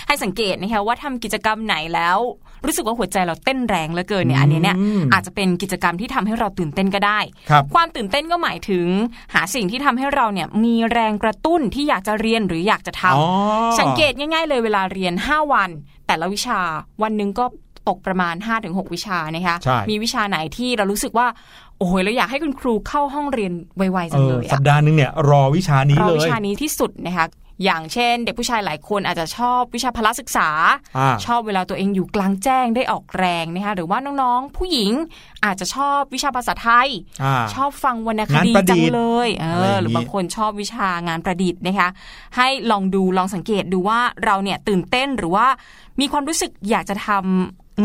ให้สังเกตนะคะว่าทำกิจกรรมไหนแล้วรู้สึกว่าหัวใจเราเต้นแรงเหลือเกินเนี่ยอันนี้เนี่ยอาจจะเป็นกิจกรรมที่ทำให้เราตื่นเต้นก็ได้ความตื่นเต้นก็หมายถึงหาสิ่งที่ทำให้เราเนี่ยมีแรงกระตุ้นที่อยากจะเรียนหรืออยากจะทำสังเกตง่ายๆเลยเวลาเรียน5วันแต่ละวิชาวันนึงก็ตกประมาณ 5-6 วิชานะคะมีวิชาไหนที่เรารู้สึกว่าโอ้ยเราอยากให้คุณครูเข้าห้องเรียนไวๆจังเลยสัปดาห์นึงเนี่ยรอวิชานี้เลยรอวิชานี้ที่สุดนะคะอย่างเช่นเด็กผู้ชายหลายคนอาจจะชอบวิชาพละศึกษาชอบเวลาตัวเองอยู่กลางแจ้งได้ออกแรงนะคะหรือว่าน้องๆผู้หญิงอาจจะชอบวิชาภาษาไทยชอบฟังวรรณคดีจังเลยหรือบางคนชอบวิชางานประดิษฐ์นะคะให้ลองสังเกตดูว่าเราเนี่ยตื่นเต้นหรือว่ามีความรู้สึกอยากจะทำ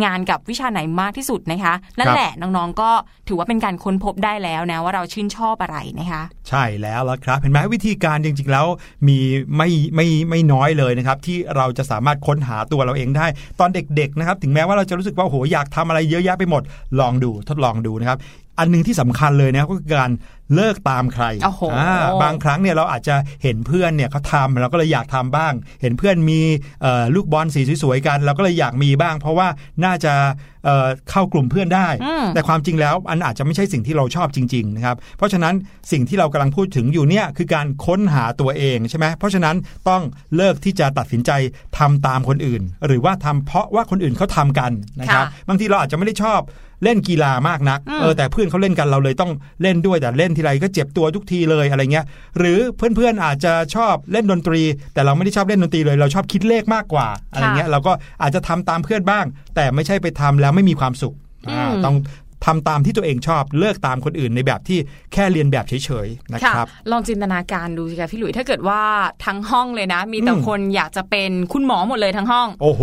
งานกับวิชาไหนมากที่สุดนะคะนั่นแหละน้องๆก็ถือว่าเป็นการค้นพบได้แล้วนะว่าเราชื่นชอบอะไรนะคะใช่แล้วล่ะครับเห็นไหมวิธีการจริงๆแล้วมีไม่น้อยเลยนะครับที่เราจะสามารถค้นหาตัวเราเองได้ตอนเด็กๆนะครับถึงแม้ว่าเราจะรู้สึกว่าโหอยากทำอะไรเยอะแยะไปหมดทดลองดูนะครับอันนึงที่สำคัญเลยนะก็คือการเลิกตามใครบางครั้งเนี่ยเราอาจจะเห็นเพื่อนเนี่ยเขาทำเราก็เลยอยากทำบ้างเห็นเพื่อนมีลูกบอลสีสวยๆกันเราก็เลยอยากมีบ้างเพราะว่าน่าจะเข้ากลุ่มเพื่อนได้แต่ความจริงแล้วอันอาจจะไม่ใช่สิ่งที่เราชอบจริงๆนะครับเพราะฉะนั้นสิ่งที่เรากำลังพูดถึงอยู่เนี่ยคือการค้นหาตัวเองใช่ไหมเพราะฉะนั้นต้องเลิกที่จะตัดสินใจทำตามคนอื่นหรือว่าทำเพราะว่าคนอื่นเขาทำกันนะครับบางทีเราอาจจะไม่ได้ชอบเล่นกีฬามากนักแต่เพื่อนเขาเล่นกันเราเลยต้องเล่นด้วยแต่เล่นทีไรก็เจ็บตัวทุกทีเลยอะไรเงี้ยหรือเพื่อนๆอาจจะชอบเล่นดนตรีแต่เราไม่ได้ชอบเล่นดนตรีเลยเราชอบคิดเลขมากกว่าอะไรเงี้ยเราก็อาจจะทำตามเพื่อนบ้างแต่ไม่ใช่ไปทำแล้วไม่มีความสุขต้อง ทำตามที่ตัวเองชอบเลิกตามคนอื่นในแบบที่แค่เรียนแบบเฉยๆนะครับลองจินตนาการดูสิคะพี่หลุยถ้าเกิดว่าทั้งห้องเลยนะมีแต่คนอยากจะเป็นคุณหมอหมดเลยทั้งห้องโอ้โห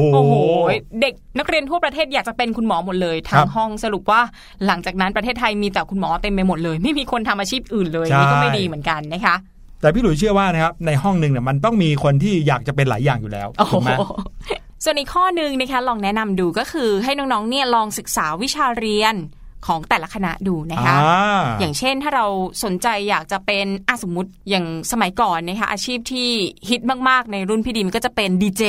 เด็กนักเรียนทั่วประเทศอยากจะเป็นคุณหมอหมดเลยทั้งห้องสรุปว่าหลังจากนั้นประเทศไทยมีแต่คุณหมอเต็มไปหมดเลยไม่มีคนทำอาชีพอื่นเลยนี่ก็ไม่ดีเหมือนกันนะคะแต่พี่หลุยเชื่อว่านะครับในห้องนึงเนี่ยมันต้องมีคนที่อยากจะเป็นหลายอย่างอยู่แล้วถูกไหมส่วนอีกข้อนึงนะคะลองแนะนำดูก็คือให้น้องๆเนี่ยลองศึกษาวิชาเรียนของแต่ละคณะดูนะคะอย่างเช่นถ้าเราสนใจอยากจะเป็นสมมุติอย่างสมัยก่อนนะคะอาชีพที่ฮิตมากๆในรุ่นพี่ดิมก็จะเป็นดีเจ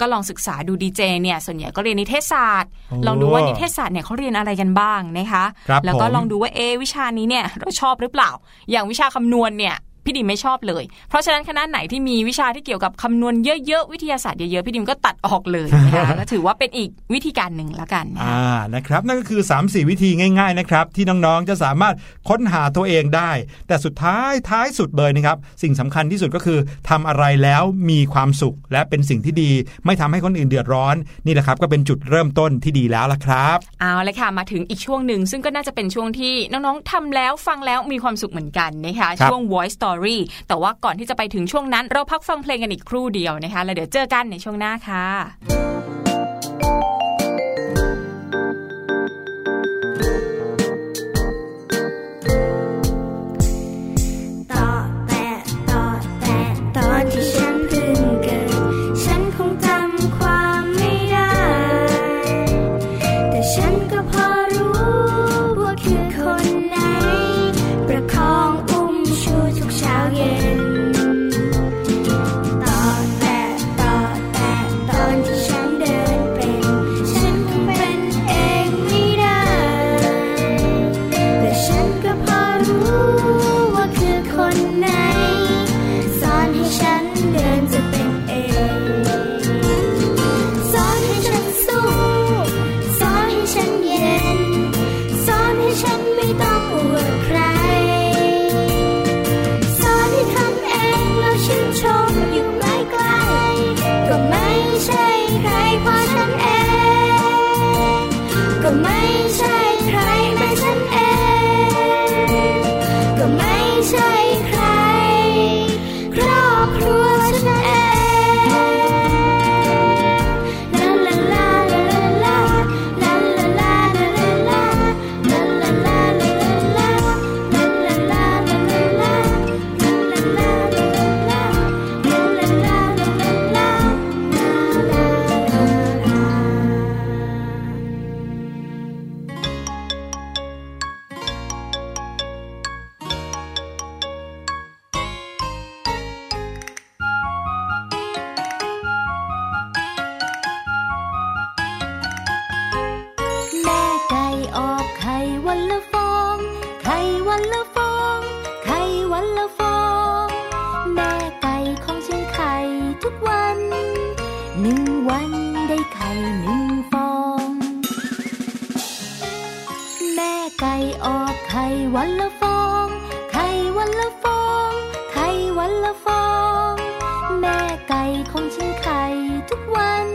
ก็ลองศึกษาดูดีเจเนี่ยส่วนใหญ่ก็เรียนนิเทศศาสตร์ลองดูว่านิเทศศาสตร์เนี่ยเขาเรียนอะไรกันบ้างนะคะแล้วก็ลองดูว่าวิชานี้เนี่ยเราชอบหรือเปล่าอย่างวิชาคำนวณเนี่ยพี่ดิมไม่ชอบเลยเพราะฉะนั้นคณะไหนที่มีวิชาที่เกี่ยวกับคำนวณเยอะๆวิทยาศาสตร์เยอะๆพี่ดิมก็ตัดออกเลยนะคะก็ถือว่าเป็นอีกวิธีการหนึ่งแล้วกันนะครับนั่นก็คือ 3-4 วิธีง่ายๆนะครับที่น้องๆจะสามารถค้นหาตัวเองได้แต่สุดท้ายสุดเลยนะครับสิ่งสำคัญที่สุดก็คือทำอะไรแล้วมีความสุขและเป็นสิ่งที่ดีไม่ทำให้คนอื่นเดือดร้อนนี่แหละครับก็เป็นจุดเริ่มต้นที่ดีแล้วล่ะครับเอาเลยค่ะมาถึงอีกช่วงนึงซึ่งก็น่าจะเป็นช่วงที่น้องๆทำแล้วฟังแล้วมีความสุขเหมือนกันนะคะช่วง Voice Storyแต่ว่าก่อนที่จะไปถึงช่วงนั้นเราพักฟังเพลงกันอีกครู่เดียวนะคะแล้วเดี๋ยวเจอกันในช่วงหน้าค่ะไข่วันละฟองแม่ไก่ของฉันไข่ทุกวัน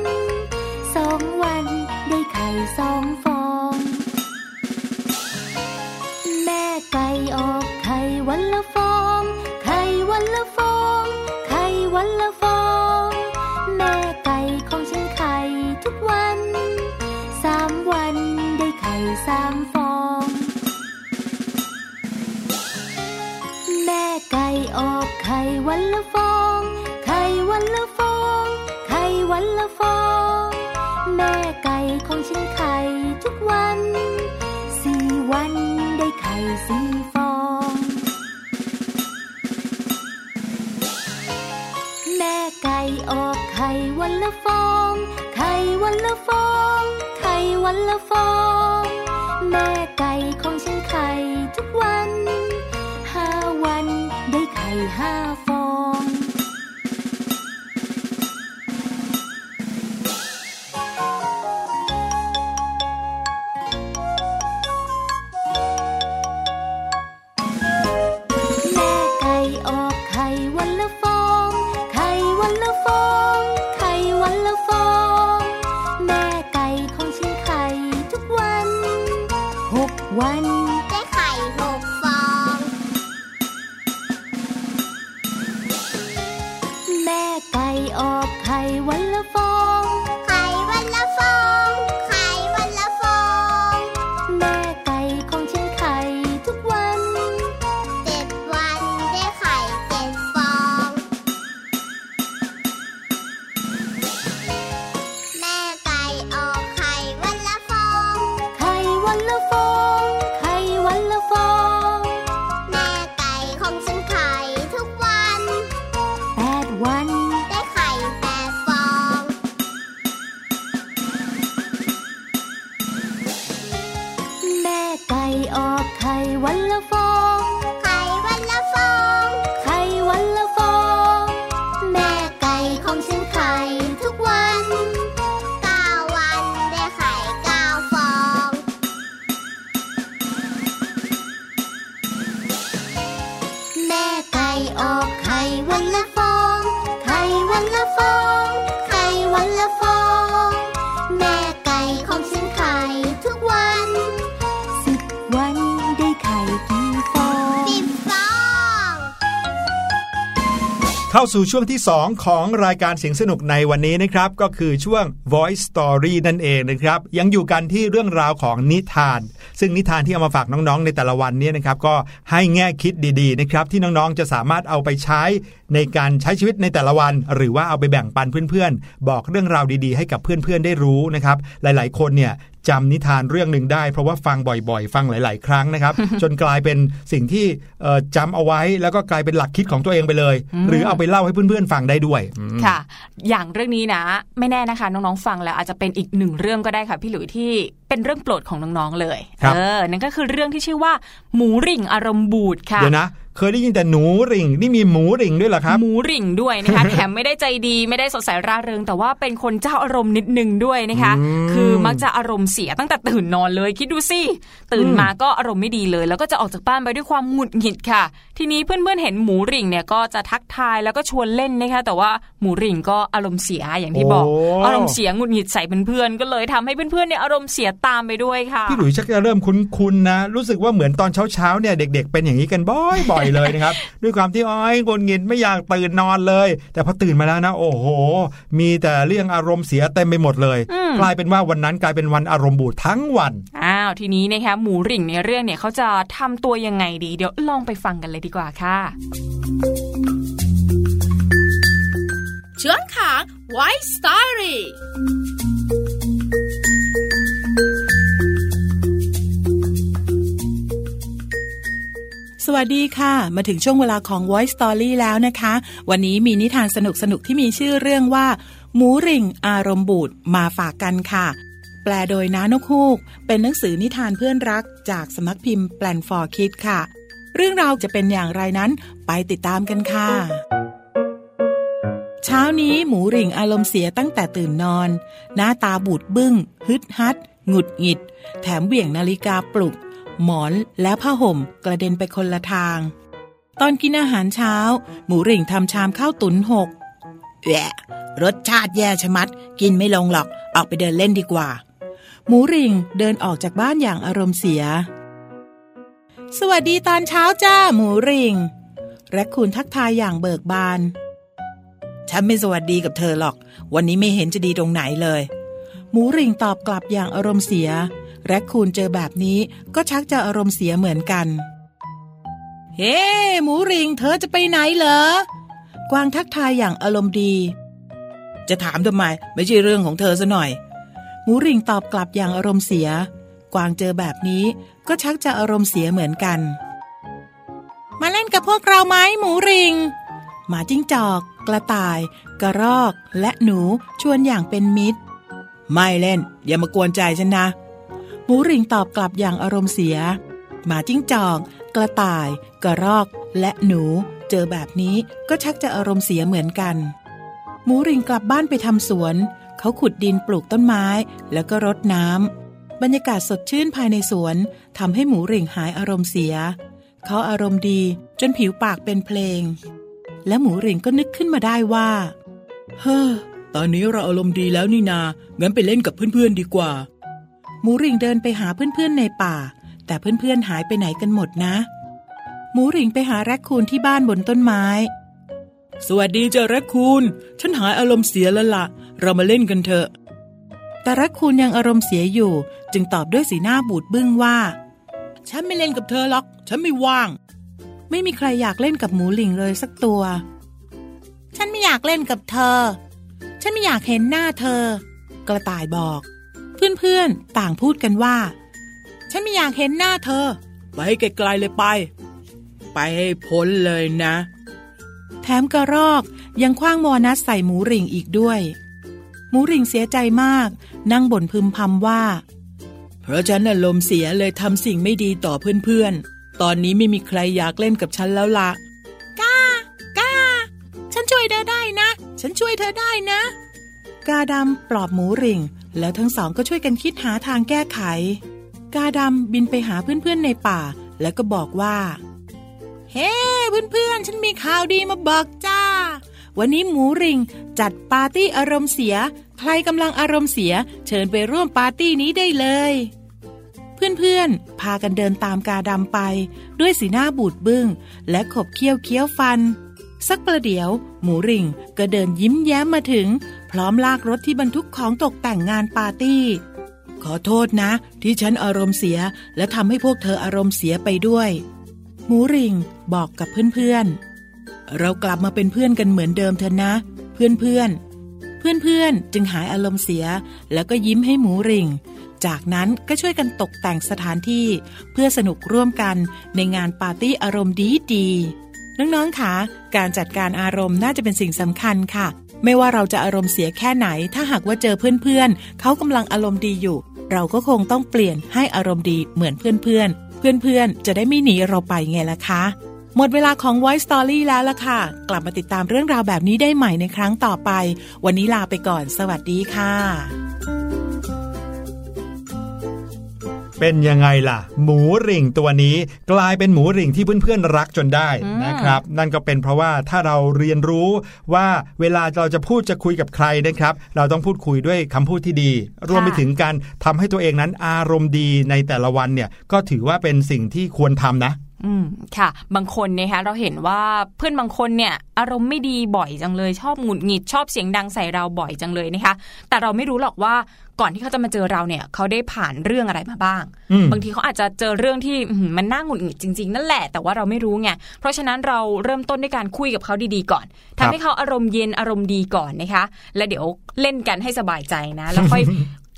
เข้าสู่ช่วงที่2ของรายการเสียงสนุกในวันนี้นะครับก็คือช่วง Voice Story นั่นเองนะครับยังอยู่กันที่เรื่องราวของนิทานซึ่งนิทานที่เอามาฝากน้องๆในแต่ละวันนี้นะครับก็ให้แง่คิดดีๆนะครับที่น้องๆจะสามารถเอาไปใช้ในการใช้ชีวิตในแต่ละวันหรือว่าเอาไปแบ่งปันเพื่อนๆบอกเรื่องราวดีๆให้กับเพื่อนๆได้รู้นะครับหลายๆคนเนี่ยจำนิทานเรื่องหนึ่งได้เพราะว่าฟังบ่อยๆฟังหลายๆครั้งนะครับ จนกลายเป็นสิ่งที่จำเอาไว้แล้วก็กลายเป็นหลักคิดของตัวเองไปเลย หรือเอาไปเล่าให้เพื่อนๆฟังได้ด้วยค่ะอย่างเรื่องนี้นะไม่แน่นะคะน้องๆฟังแล้วอาจจะเป็นอีกหนึ่งเรื่องก็ได้ค่ะพี่หลุยที่เป็นเรื่องโปรดของน้องๆเลยนั่นก็คือเรื่องที่ชื่อว่าหมูริ่งอารมณ์บูดค่ะเดี๋ยวนะเคยได้ยินแต่หนูริ่งนี่มีหมูริ่งด้วยเหรอครับหมูริ่งด้วยนะคะแถมไม่ได้ใจดีไม่ได้สดใสร่าเริงแต่ว่าเป็นคนเจ้าอารมณ์นิดนึงด้วยนะคะคือมักจะอารมณ์เสียตั้งแต่ตื่นนอนเลยคิดดูสิตื่นมาก็อารมณ์ไม่ดีเลยแล้วก็จะออกจากบ้านไปด้วยความหงุดหงิดค่ะทีนี้เพื่อนๆเห็นหมูริ่งเนี่ยก็จะทักทายแล้วก็ชวนเล่นนะคะแต่ว่าหมูริ่งก็อารมณ์เสียอย่างที่บอกอารมณ์เสียหงุดหงิดใส่เพื่อนๆก็เลยทำให้เพื่อนๆเนี่ยอารมณ์เสียตามไปด้วยค่ะพี่หลุยชักจะเริ่มคุ้นๆนะรู้สึกว่าเหมือนตอนเช้าๆเนี่ยเด็กๆเป็นอย่างนี้กันบ่อยเลยนะครับด้วยความที่งนเงินไม่อยากตื่นนอนเลยแต่พอตื่นมาแล้วนะโอ้โหมีแต่เรื่องอารมณ์เสียเต็มไปหมดเลยกลายเป็นว่าวันนั้นกลายเป็นวันอารมณ์บูดทั้งวันทีนี้นะคะหมูริ่งในเรื่องเนี่ยเขาจะทำตัวยังไงดีเดี๋ยวลองไปฟังกันเลยดีกว่าค่ะเชื่องขาง White Storyสวัสดีค่ะมาถึงช่วงเวลาของ Voice Story แล้วนะคะวันนี้มีนิทานสนุกๆที่มีชื่อเรื่องว่าหมูริ่งอารมณ์บูดมาฝากกันค่ะแปลโดยน้านกฮูกเป็นหนังสือนิทานเพื่อนรักจากสำนักพิมพ์แปลนฟอร์คิดค่ะเรื่องราวจะเป็นอย่างไรนั้นไปติดตามกันค่ะเช้านี้หมูริ่งอารมณ์เสียตั้งแต่ตื่นนอนหน้าตาบูดบึ้งฮึดฮัดหงุดหงิดแถมเหวี่ยงนาฬิกาปลุกหมอนและผ้าห่มกระเด็นไปคนละทางตอนกินอาหารเช้าหมูริ่งทำชามข้าวตุ๋นหกแหวะรสชาติแย่ชะมัดกินไม่ลงหรอกออกไปเดินเล่นดีกว่าหมูริ่งเดินออกจากบ้านอย่างอารมณ์เสียสวัสดีตอนเช้าจ้าหมูริ่งแรคคูนทักทายอย่างเบิกบานฉันไม่สวัสดีกับเธอหรอกวันนี้ไม่เห็นจะดีตรงไหนเลยหมูริ่งตอบกลับอย่างอารมณ์เสียแร็คคูนเจอแบบนี้ก็ชักจะอารมณ์เสียเหมือนกันเฮ้ หมูริ่งเธอจะไปไหนเหรอกวางทักทายอย่างอารมณ์ดีจะถามทำไมไม่ใช่เรื่องของเธอซะหน่อยหมูริ่งตอบกลับอย่างอารมณ์เสียกวางเจอแบบนี้ก็ชักจะอารมณ์เสียเหมือนกันมาเล่นกับพวกเราไหมหมูริ่งหมาจิ้งจอกกระต่ายกระรอกและหนูชวนอย่างเป็นมิตรไม่เล่นอย่ามากวนใจฉันนะหมูริ่งตอบกลับอย่างอารมณ์เสียหมาจิ้งจอกกระต่ายกระรอกและหนูเจอแบบนี้ก็ชักจะอารมณ์เสียเหมือนกันหมูริ่งกลับบ้านไปทำสวนเขาขุดดินปลูกต้นไม้แล้วก็รดน้ำบรรยากาศสดชื่นภายในสวนทำให้หมูริ่งหายอารมณ์เสียเขาอารมณ์ดีจนผิวปากเป็นเพลงและหมูริ่งก็นึกขึ้นมาได้ว่าเฮ้อตอนนี้เราอารมณ์ดีแล้วนี่นางั้นไปเล่นกับเพื่อนๆดีกว่าหมูริ่งเดินไปหาเพื่อนๆในป่าแต่เพื่อนๆหายไปไหนกันหมดนะหมูริ่งไปหาแร็คคูนที่บ้านบนต้นไม้สวัสดีเจ้าแร็คคูนฉันหายอารมณ์เสียแล้วล่ะเรามาเล่นกันเถอะแต่แร็คคูนยังอารมณ์เสียอยู่จึงตอบด้วยสีหน้าบูดบึ้งว่าฉันไม่เล่นกับเธอหรอกฉันไม่ว่างไม่มีใครอยากเล่นกับหมูริ่งเลยสักตัวฉันไม่อยากเล่นกับเธอฉันไม่อยากเห็นหน้าเธอกระต่ายบอกเพื่อนๆต่างพูดกันว่าฉันไม่อยากเห็นหน้าเธอไปให้ไกลๆเลยไปให้พ้นเลยนะแถมกระรอกยังขว้างโมนัสใส่หมูริ่งอีกด้วยหมูริ่งเสียใจมากนั่งบ่นพึมพำว่าเพราะฉันอารมณ์เสียเลยทำสิ่งไม่ดีต่อเพื่อนๆตอนนี้ไม่มีใครอยากเล่นกับฉันแล้วล่ะก้าฉันช่วยเธอได้นะฉันช่วยเธอได้นะกาดำปลอบหมูริ่งแล้วทั้งสองก็ช่วยกันคิดหาทางแก้ไขกาดำบินไปหาเพื่อนๆในป่าแล้วก็บอกว่าเฮ้ เพื่อนๆฉันมีข่าวดีมาบอกจ้าวันนี้หมูริ่งจัดปาร์ตี้อารมณ์เสียใครกำลังอารมณ์เสียเชิญไปร่วมปาร์ตี้นี้ได้เลยเพื่อนๆพากันเดินตามกาดำไปด้วยสีหน้าบูดบึ้งและขบเคี้ยวเคี้ยวฟัน สักประเดี๋ยวหมูริ่งก็เดินยิ้มแย้มมาถึงพร้อมลากรถที่บรรทุกของตกแต่งงานปาร์ตี้ขอโทษนะที่ฉันอารมณ์เสียและทำให้พวกเธออารมณ์เสียไปด้วยหมูริ่งบอกกับเพื่อนๆเรากลับมาเป็นเพื่อนกันเหมือนเดิมเถอะนะเพื่อนๆจึงหายอารมณ์เสียแล้วก็ยิ้มให้หมูริ่งจากนั้นก็ช่วยกันตกแต่งสถานที่เพื่อสนุกร่วมกันในงานปาร์ตี้อารมณ์ดีๆน้องๆคะการจัดการอารมณ์น่าจะเป็นสิ่งสำคัญค่ะไม่ว่าเราจะอารมณ์เสียแค่ไหนถ้าหากว่าเจอเพื่อนๆเขากำลังอารมณ์ดีอยู่เราก็คงต้องเปลี่ยนให้อารมณ์ดีเหมือนเพื่อนๆจะได้ไม่หนีเราไปไงล่ะคะหมดเวลาของ Voice Story แล้วล่ะค่ะกลับมาติดตามเรื่องราวแบบนี้ได้ใหม่ในครั้งต่อไปวันนี้ลาไปก่อนสวัสดีค่ะเป็นยังไงล่ะหมูริ่งตัวนี้กลายเป็นหมูริ่งที่เพื่อนๆรักจนได้นะครับนั่นก็เป็นเพราะว่าถ้าเราเรียนรู้ว่าเวลาเราจะพูดจะคุยกับใครนะครับเราต้องพูดคุยด้วยคำพูดที่ดีรวมไปถึงการทำให้ตัวเองนั้นอารมณ์ดีในแต่ละวันเนี่ยก็ถือว่าเป็นสิ่งที่ควรทำนะค่ะบางคนนะคะเราเห็นว่าเพื่อนบางคนเนี่ยอารมณ์ไม่ดีบ่อยจังเลยชอบหงุดหงิดชอบเสียงดังใส่เราบ่อยจังเลยนะคะแต่เราไม่รู้หรอกว่าก่อนที่เขาจะมาเจอเราเนี่ยเขาได้ผ่านเรื่องอะไรมาบ้างบางทีเขาอาจจะเจอเรื่องที่มันน่าหงุดหงิดจริงๆนั่นแหละแต่ว่าเราไม่รู้ไงเพราะฉะนั้นเราเริ่มต้นด้วยการคุยกับเขาดีๆก่อนทำให้เขาอารมณ์เย็นอารมณ์ดีก่อนนะคะแล้วเดี๋ยวเล่นกันให้สบายใจนะแล้วค่อย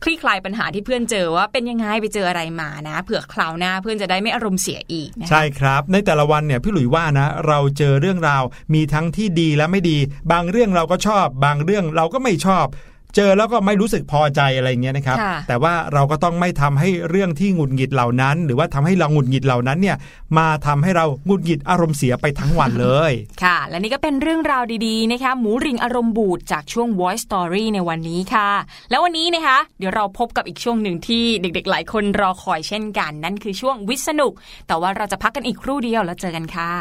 คลี่คลายปัญหาที่เพื่อนเจอว่าเป็นยังไงไปเจออะไรมานะเผื่อคราวหน้าเพื่อนจะได้ไม่อารมณ์เสียอีกนะใช่ครับในแต่ละวันเนี่ยพี่หลุยว่านะเราเจอเรื่องราวมีทั้งที่ดีและไม่ดีบางเรื่องเราก็ชอบบางเรื่องเราก็ไม่ชอบเจอแล้วก็ไม่รู้สึกพอใจอะไรเงี้ยนะครับแต่ว่าเราก็ต้องไม่ทำให้เรื่องที่หงุดหงิดเหล่านั้นหรือว่าทำให้เราหงุดหงิดเหล่านั้นเนี่ยมาทำให้เราหงุดหงิดอารมณ์เสียไปทั้งวันเลยค่ะและนี่ก็เป็นเรื่องราวดีๆนะคะหมูริ่งอารมณ์บูดจากช่วง Voice Story ในวันนี้ค่ะแล้ววันนี้นะคะเดี๋ยวเราพบกับอีกช่วงหนึ่งที่เด็กๆหลายคนรอคอยเช่นกันนั่นคือช่วงวิทย์สนุกแต่ว่าเราจะพักกันอีกครู่เดียวแล้วเจอกันค่ะ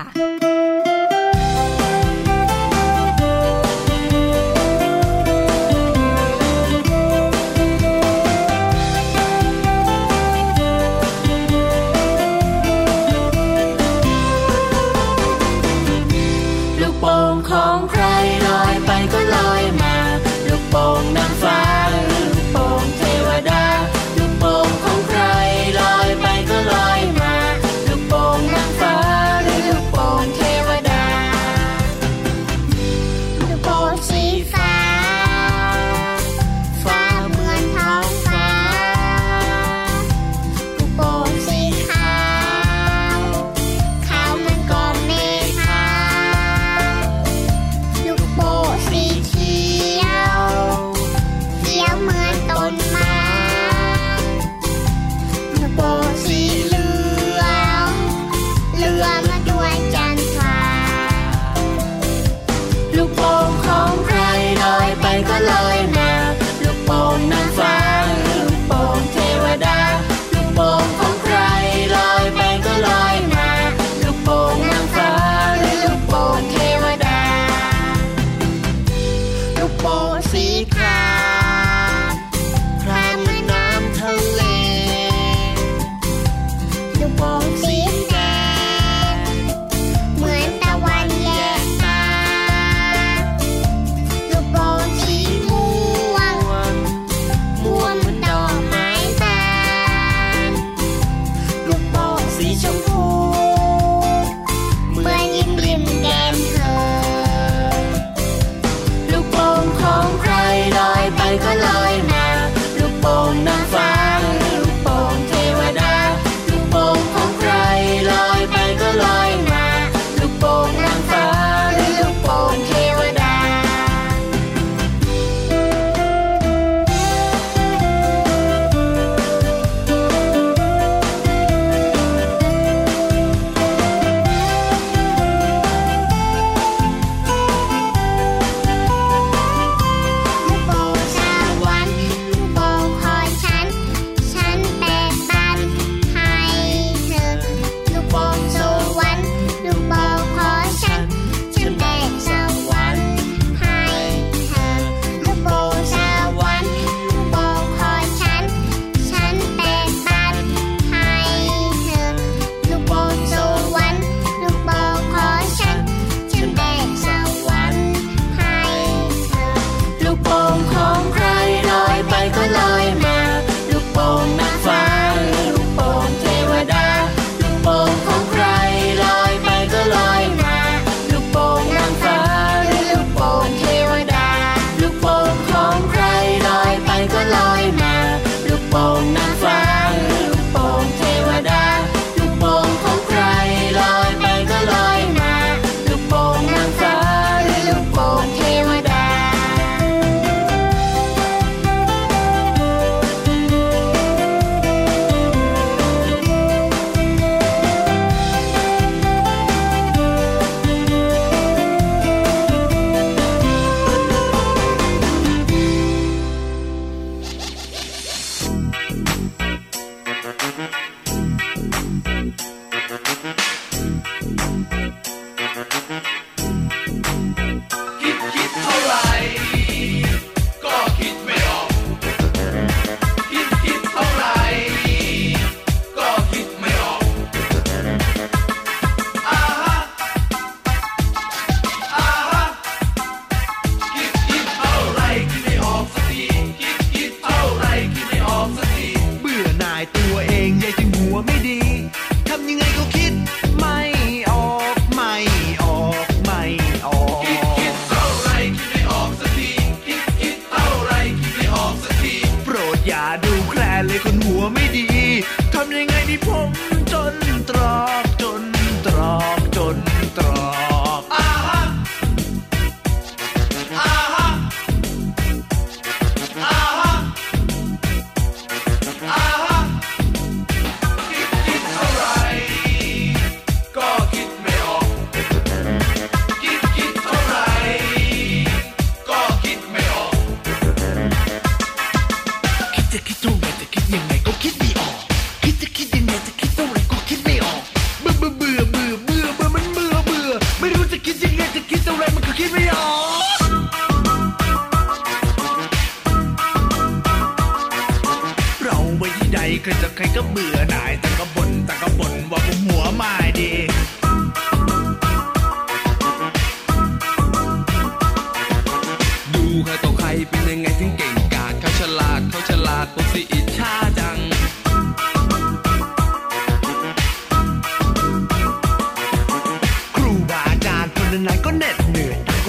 ไหนก็เหน็ดเหนื่อยต่าง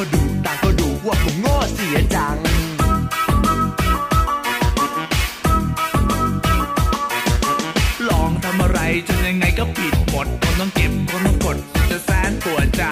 ก็ดูว่าผมโง่เสียจังลองทำอะไรจนยังไงก็ผิดหมดคนต้องเก็บคนต้องกดจะแสนปวดใจ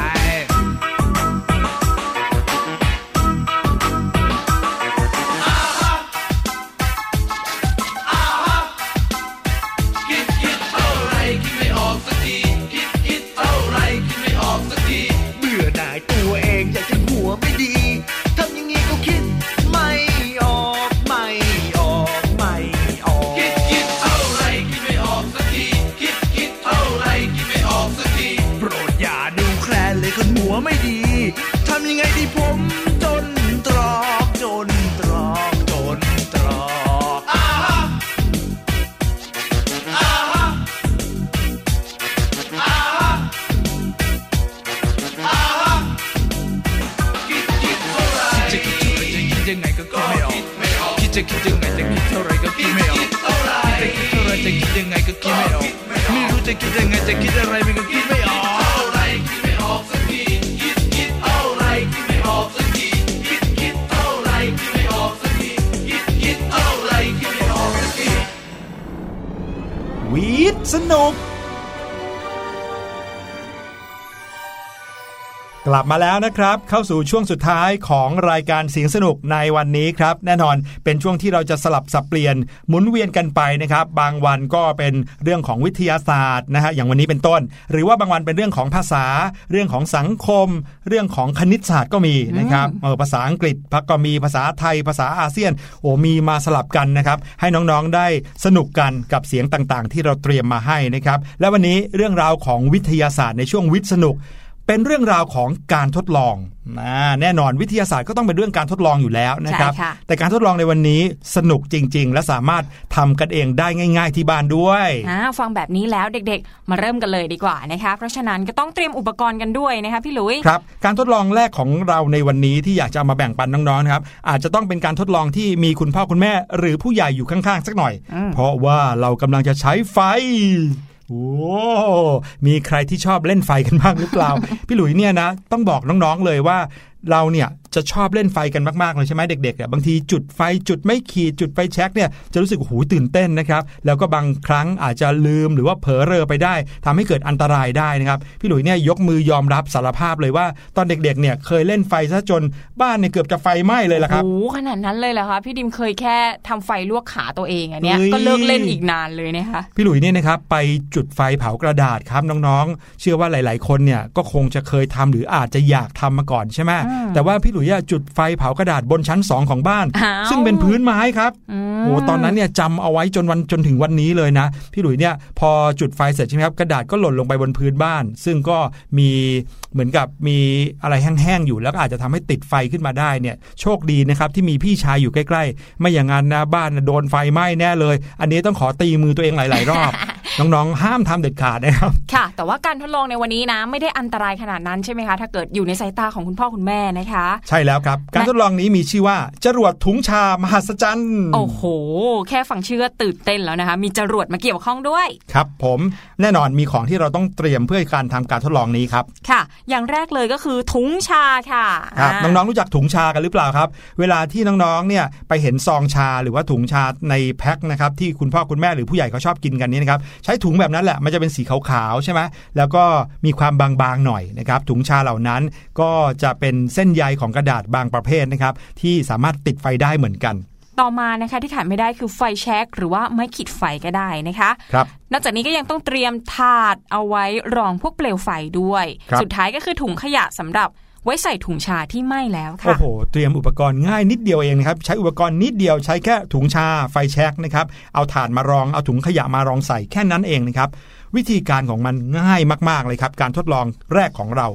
กลับมาแล้วนะครับเข้าสู่ช่วงสุดท้ายของรายการเสียงสนุกในวันนี้ครับแน่นอนเป็นช่วงที่เราจะสลับสับเปลี่ยนหมุนเวียนกันไปนะครับบางวันก็เป็นเรื่องของวิทยาศาสตร์นะฮะอย่างวันนี้เป็นต้นหรือว่าบางวันเป็นเรื่องของภาษาเรื่องของสังคมเรื่องของคณิตศาสตร์ก็มีนะครับภาษาอังกฤษก็มีภาษาไทยภาษาอาเซียนโอ้มีมาสลับกันนะครับให้น้องๆได้สนุกกันกับเสียงต่างๆที่เราเตรียมมาให้นะครับและวันนี้เรื่องราวของวิทยาศาสตร์ในช่วงวิทย์สนุกเป็นเรื่องราวของการทดลองแน่นอนวิทยาศาสตร์ก็ต้องเป็นเรื่องการทดลองอยู่แล้วนะครับแต่การทดลองในวันนี้สนุกจริงๆและสามารถทำกันเองได้ง่ายๆที่บ้านด้วยฟังแบบนี้แล้วเด็กๆมาเริ่มกันเลยดีกว่านะคะเพราะฉะนั้นก็ต้องเตรียมอุปกรณ์กันด้วยนะคะพี่ลุยครับการทดลองแรกของเราในวันนี้ที่อยากจะมาแบ่งปันน้องๆครับอาจจะต้องเป็นการทดลองที่มีคุณพ่อคุณแม่หรือผู้ใหญ่อยู่ข้างๆสักหน่อยเพราะว่าเรากำลังจะใช้ไฟโอ้มีใครที่ชอบเล่นไฟกันบ้างหรือเปล่า พี่หลุยเนี่ยนะต้องบอกน้องๆเลยว่าเราเนี่ยจะชอบเล่นไฟกันมากๆเลยใช่ไหมเด็กๆเนี่ยบางทีจุดไฟจุดไม่ขีดจุดไฟแช็กเนี่ยจะรู้สึกโอ้โหตื่นเต้นนะครับแล้วก็บางครั้งอาจจะลืมหรือว่าเผลอเรอไปได้ทำให้เกิดอันตรายได้นะครับพี่หลุยเนี่ยยกมือยอมรับสารภาพเลยว่าตอนเด็กๆเนี่ยเคยเล่นไฟซะจนบ้านเนี่ยเกือบจะไฟไหม้เลยล่ะครับโอ้ขนาดนั้นเลยเหรอคะพี่ดิมเคยแค่ทำไฟลวกขาตัวเองอันเนี้ยก็เลิกเล่นอีกนานเลยนะคะพี่หลุยเนี่ยนะครับไปจุดไฟเผากระดาษครับน้องๆเชื่อว่าหลายๆคนเนี่ยก็คงจะเคยทำหรืออาจจะอยากทำมาก่อนใช่ไหมแต่ว่าพี่หลุยจุดไฟเผากระดาษบนชั้น2ของบ้านซึ่งเป็นพื้นไม้ครับโอ้ตอนนั้นเนี่ยจำเอาไว้จนถึงวันนี้เลยนะพี่หลุยเนี่ยพอจุดไฟเสร็จใช่ไหมครับกระดาษก็หล่นลงไปบนพื้นบ้านซึ่งก็มีเหมือนกับมีอะไรแห้งๆอยู่แล้วก็อาจจะทำให้ติดไฟขึ้นมาได้เนี่ยโชคดีนะครับที่มีพี่ชายอยู่ใกล้ๆไม่อย่างนั้นนะบ้านโดนไฟไหม้แน่เลยอันนี้ต้องขอตีมือตัวเองหลายๆรอบ น้องๆห้ามทำเด็ดขาดนะครับค่ะแต่ว่าการทดลองในวันนี้นะไม่ได้อันตรายขนาดนั้นใช่ไหมคะถ้าเกิดอยู่ในสายตาของคุณพ่อคุณแม่นะคะใช่แล้วครับการทดลองนี้มีชื่อว่าจรวดถุงชามหัศจรรย์โอ้โหแค่ฟังชื่อตื่นเต้นแล้วนะคะมีจรวดมาเกี่ยวข้องด้วยครับผมแน่นอนมีของที่เราต้องเตรียมเพื่อการทำการทดลองนี้ครับค่ะอย่างแรกเลยก็คือถุงชาค่ะครับน้องๆรู้จักถุงชากันหรือเปล่าครับเวลาที่น้องๆเนี่ยไปเห็นซองชาหรือว่าถุงชาในแพ็คนะครับที่คุณพ่อคุณแม่หรือผู้ใหญ่เขาชอบกินกันนี่นะครับใช้ถุงแบบนั้นแหละมันจะเป็นสีขาวๆใช่ไหมแล้วก็มีความบางๆหน่อยนะครับถุงชาเหล่านั้นก็จะเป็นเส้นใยของกระดาษบางประเภทนะครับที่สามารถติดไฟได้เหมือนกันต่อมานะคะที่ขาดไม่ได้คือไฟแช็กหรือว่าไม้ขีดไฟก็ได้นะคะครับนอกจากนี้ก็ยังต้องเตรียมถาดเอาไว้รองพวกเปลวไฟด้วยสุดท้ายก็คือถุงขยะสำหรับไว้ใส่ถุงชาที่ไหม้แล้วค่ะโอ้โหเตรียมอุปกรณ์ง่ายนิดเดียวเองนะครับใช้อุปกรณ์นิดเดียวใช้แค่ถุงชาไฟแช็กนะครับเอาถ่านมารองเอาถุงขยะมารองใส่แค่นั้นเองนะครับวิธีการของมันง่ายมากๆเลยครับการทดลองแรกของเรา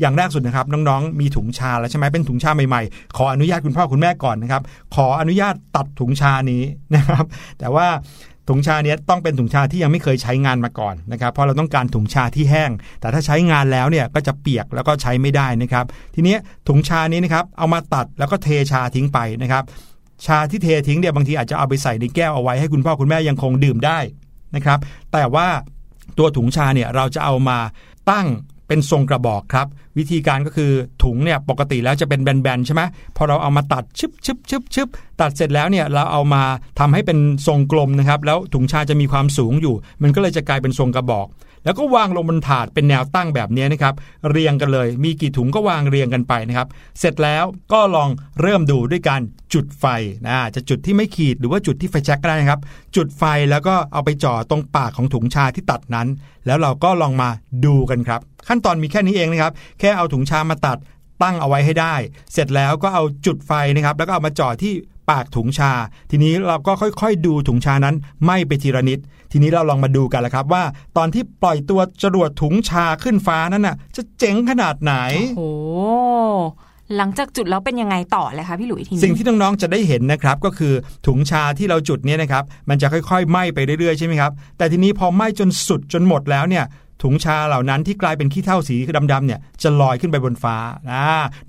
อย่างแรกสุดนะครับน้องๆมีถุงชาแล้วใช่ไหมเป็นถุงชาใหม่ๆขออนุญาตคุณพ่อคุณแม่ก่อนนะครับขออนุญาตตัดถุงชานี้นะครับแต่ว่าถุงชาเนี้ยต้องเป็นถุงชาที่ยังไม่เคยใช้งานมาก่อนนะครับเพราะเราต้องการถุงชาที่แห้งแต่ถ้าใช้งานแล้วเนี่ยก็จะเปียกแล้วก็ใช้ไม่ได้นะครับทีนี้ถุงชานี้นะครับเอามาตัดแล้วก็เทชาทิ้งไปนะครับชาที่เททิ้งเนี่ยบางทีอาจจะเอาไปใส่ในแก้วเอาไว้ให้คุณพ่อคุณแม่ยังคงดื่มได้นะครับแต่ว่าตัวถุงชาเนี่ยเราจะเอามาตั้งเป็นทรงกระบอกครับ วิธีการก็คือถุงเนี่ยปกติแล้วจะเป็นแบนๆใช่ไหมพอเราเอามาตัดชึบชึบชึบชึบตัดเสร็จแล้วเนี่ยเราเอามาทำให้เป็นทรงกลมนะครับแล้วถุงชาจะมีความสูงอยู่มันก็เลยจะกลายเป็นทรงกระบอกแล้วก็วางลงบนถาดเป็นแนวตั้งแบบนี้นะครับเรียงกันเลยมีกี่ถุงก็วางเรียงกันไปนะครับเสร็จแล้วก็ลองเริ่มดูด้วยการจุดไฟจะจุดที่ไม่ขีดหรือว่าจุดที่ไฟแช็กก็ได้นะครับจุดไฟแล้วก็เอาไปจ่อตรงปากของถุงชาที่ตัดนั้นแล้วเราก็ลองมาดูกันครับขั้นตอนมีแค่นี้เองนะครับแค่เอาถุงชามาตัดตั้งเอาไว้ให้ได้เสร็จแล้วก็เอาจุดไฟนะครับแล้วก็เอามาจ่อที่ปากถุงชาทีนี้เราก็ค่อยๆดูถุงชานั้นไหม้ไปทีละนิดทีนี้เราลองมาดูกันละครับว่าตอนที่ปล่อยตัวจรวดถุงชาขึ้นฟ้านั้นน่ะจะเจ๋งขนาดไหนโอ้หลังจากจุดแล้วเป็นยังไงต่อเลยคะพี่หลุยทีนี้สิ่งที่น้องๆจะได้เห็นนะครับก็คือถุงชาที่เราจุดเนี่ยนะครับมันจะค่อยๆไหม้ไปเรื่อยๆใช่ไหมครับแต่ทีนี้พอไหม้จนสุดจนหมดแล้วเนี่ยถุงชาเหล่านั้นที่กลายเป็นขี้เถ้าสีดำๆเนี่ยจะลอยขึ้นไปบนฟ้า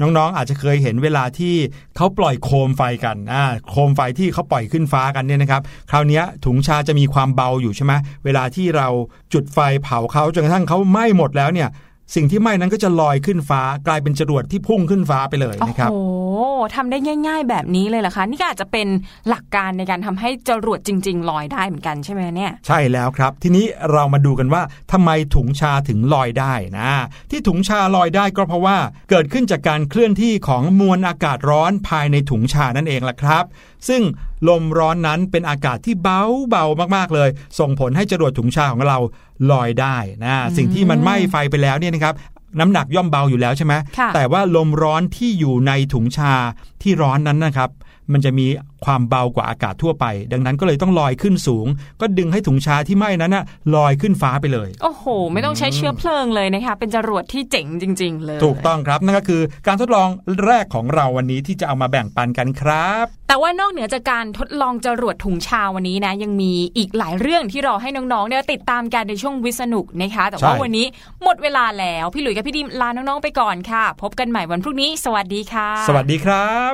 น้องๆอาจจะเคยเห็นเวลาที่เขาปล่อยโคมไฟกันโคมไฟที่เขาปล่อยขึ้นฟ้ากันเนี่ยนะครับคราวนี้ถุงชาจะมีความเบาอยู่ใช่ไหมเวลาที่เราจุดไฟเผาเขาจนกระทั่งเขาไหม้หมดแล้วเนี่ยสิ่งที่ไหม้นั้นก็จะลอยขึ้นฟ้ากลายเป็นจรวดที่พุ่งขึ้นฟ้าไปเลยนะครับโอ้โหทำได้ง่ายๆแบบนี้เลยเหรอคะนี่ก็อาจจะเป็นหลักการในการทำให้จรวดจริงๆลอยได้เหมือนกันใช่ไหมเนี่ยใช่แล้วครับทีนี้เรามาดูกันว่าทำไมถุงชาถึงลอยได้นะที่ถุงชาลอยได้ก็เพราะว่าเกิดขึ้นจากการเคลื่อนที่ของมวลอากาศร้อนภายในถุงชานั่นเองล่ะครับซึ่งลมร้อนนั้นเป็นอากาศที่เบาๆมากๆเลยส่งผลให้จรวดถุงชาของเราลอยได้นะสิ่งที่มันไหม้ไฟไปแล้วเนี่ยนะครับน้ำหนักย่อมเบาอยู่แล้วใช่ไหมแต่ว่าลมร้อนที่อยู่ในถุงชาที่ร้อนนั้นนะครับมันจะมีความเบากว่าอากาศทั่วไปดังนั้นก็เลยต้องลอยขึ้นสูงก็ดึงให้ถุงชาที่ไหม้นั้นลอยขึ้นฟ้าไปเลยโอ้โหไม่ต้องใช้เชื้อเพลิงเลยนะคะเป็นจรวดที่เจ๋งจริงๆเลยถูกต้องครับนั่นก็คือการทดลองแรกของเราวันนี้ที่จะเอามาแบ่งปันกันครับแต่ว่านอกเหนือจากการทดลองจรวดถุงชาวันนี้นะยังมีอีกหลายเรื่องที่รอให้น้องๆเนี่ยติดตามกันในช่วงวิสนุกนะคะแต่ว่าวันนี้หมดเวลาแล้วพี่หลุยส์กับพี่ดิมลาน้องๆไปก่อนค่ะพบกันใหม่วันพรุ่งนี้สวัสดีค่ะสวัสดีครับ